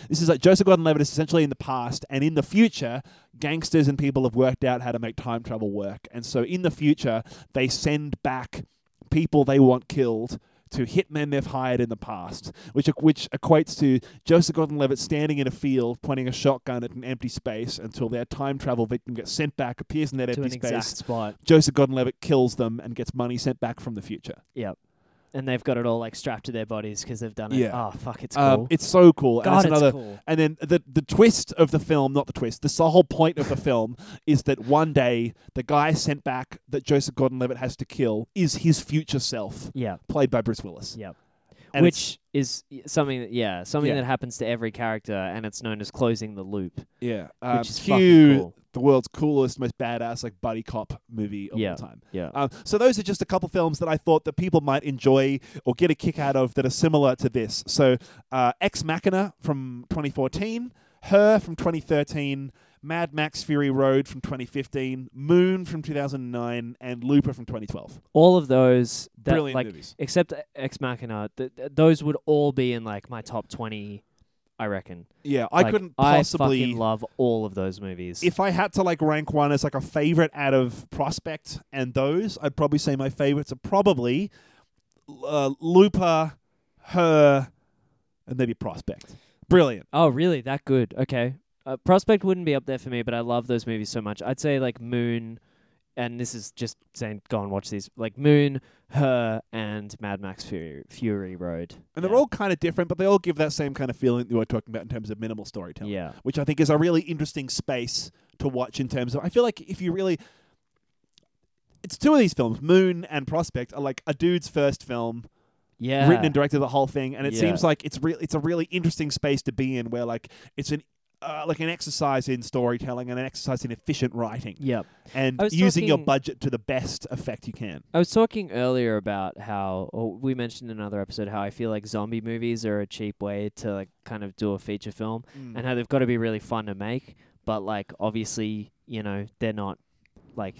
This is like Joseph Gordon-Levitt is essentially in the past, and in the future, gangsters and people have worked out how to make time travel work. And so in the future, they send back people they want killed to hitmen they've hired in the past, which which equates to Joseph Gordon-Levitt standing in a field pointing a shotgun at an empty space until their time travel victim gets sent back, appears in that to empty an space, exact spot. Joseph Gordon-Levitt kills them and gets money sent back from the future. Yep. And they've got it all like strapped to their bodies because they've done it. Yeah. Oh, fuck, it's cool. Um, it's so cool. God, and it's, another, it's cool. And then the, the twist of the film, not the twist, the whole point of the film is that one day the guy sent back that Joseph Gordon-Levitt has to kill is his future self, yeah, played by Bruce Willis. Yeah. And which is something that, yeah, something yeah. that happens to every character, and it's known as closing the loop. Yeah. Um, which is Q, fucking cool. The world's coolest, most badass, like buddy cop movie of all yeah, time. Yeah. Um, so those are just a couple films that I thought that people might enjoy or get a kick out of that are similar to this. So uh, Ex Machina from twenty fourteen, Her from twenty thirteen, Mad Max Fury Road from twenty fifteen, Moon from two thousand nine, and Looper from twenty twelve. All of those that, brilliant like, movies, except Ex Machina. Th- th- those would all be in like my top twenty. I reckon. Yeah, I like, couldn't possibly... I fucking love all of those movies. If I had to like rank one as like a favorite out of Prospect and those, I'd probably say my favorites are probably uh, Looper, Her, and maybe Prospect. Brilliant. Oh, really? That good? Okay. Uh, Prospect wouldn't be up there for me, but I love those movies so much. I'd say like Moon, and this is just saying go and watch these, like Moon, Her, and Mad Max Fury, Fury Road. And they're yeah. all kind of different, but they all give that same kind of feeling that we were talking about in terms of minimal storytelling, yeah. which I think is a really interesting space to watch in terms of... I feel like if you really... It's two of these films, Moon and Prospect, are like a dude's first film... Yeah. Written and directed the whole thing, and it yeah. seems like it's re- it's a really interesting space to be in where like it's an... Uh, like an exercise in storytelling and an exercise in efficient writing. Yep. And using talking, your budget to the best effect you can. I was talking earlier about how, or we mentioned in another episode, how I feel like zombie movies are a cheap way to like kind of do a feature film mm. and how they've got to be really fun to make, but like obviously, you know, they're not like,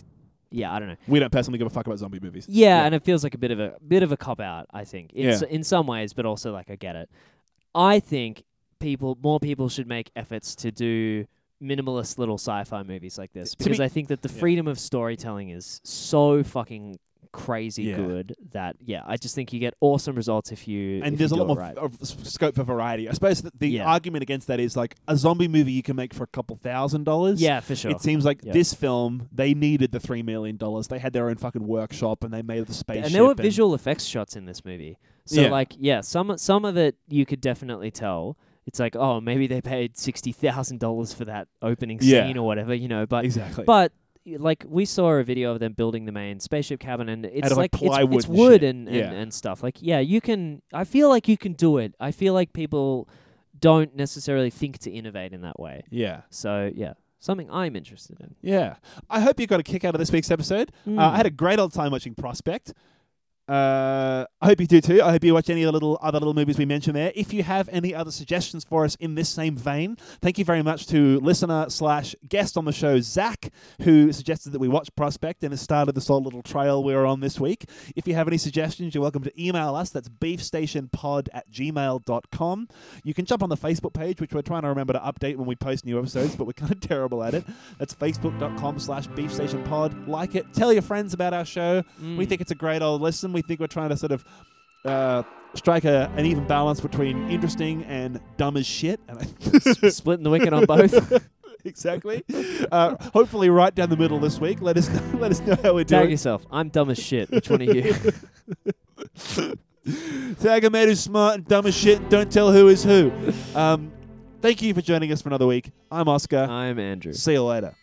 yeah, I don't know. We don't personally give a fuck about zombie movies. Yeah, yeah. And it feels like a bit of a bit of a cop-out, I think, in, yeah. s- in some ways, but also like I get it. I think... People, more people should make efforts to do minimalist little sci-fi movies like this because be, I think that the freedom yeah. of storytelling is so fucking crazy yeah. good that yeah, I just think you get awesome results if you and if there's you do a lot more right. f- of scope for variety. I suppose that the yeah. argument against that is like a zombie movie you can make for a couple thousand dollars. Yeah, for sure. It seems like yep. this film they needed the three million dollars. They had their own fucking workshop and they made the spaceship. And there were and visual effects shots in this movie, so yeah. like yeah, some some of it you could definitely tell. It's like, oh, maybe they paid sixty thousand dollars for that opening yeah. scene or whatever, you know. But exactly. But like we saw a video of them building the main spaceship cabin, and it's like, like plywood it's, it's wood and, and, yeah. and, and stuff. Like, yeah, you can. I feel like you can do it. I feel like people don't necessarily think to innovate in that way. Yeah. So yeah. Something I'm interested in. Yeah. I hope you got a kick out of this week's episode. Mm. Uh, I had a great old time watching Prospect. Uh, I hope you do too. I hope you watch any of the little other little movies we mentioned there. If you have any other suggestions for us in this same vein, thank you very much to listener slash guest on the show, Zach, who suggested that we watch Prospect and has started this whole little trail we're on this week. If you have any suggestions, you're welcome to email us. That's beefstationpod at gmail dot com. You can jump on the Facebook page, which we're trying to remember to update when we post new episodes, but we're kind of terrible at it. That's facebook dot com slash beefstationpod. Like it. Tell your friends about our show. Mm. We think it's a great old listen. We think we're trying to sort of uh, strike a, an even balance between interesting and dumb as shit. And I splitting the wicket on both. Exactly. Uh, hopefully right down the middle this week. Let us know, let us know how we're Tag doing. Tag yourself. I'm dumb as shit. Which one are you? Tag a man who's smart and dumb as shit. And don't tell who is who. Um, thank you for joining us for another week. I'm Oscar. I'm Andrew. See you later.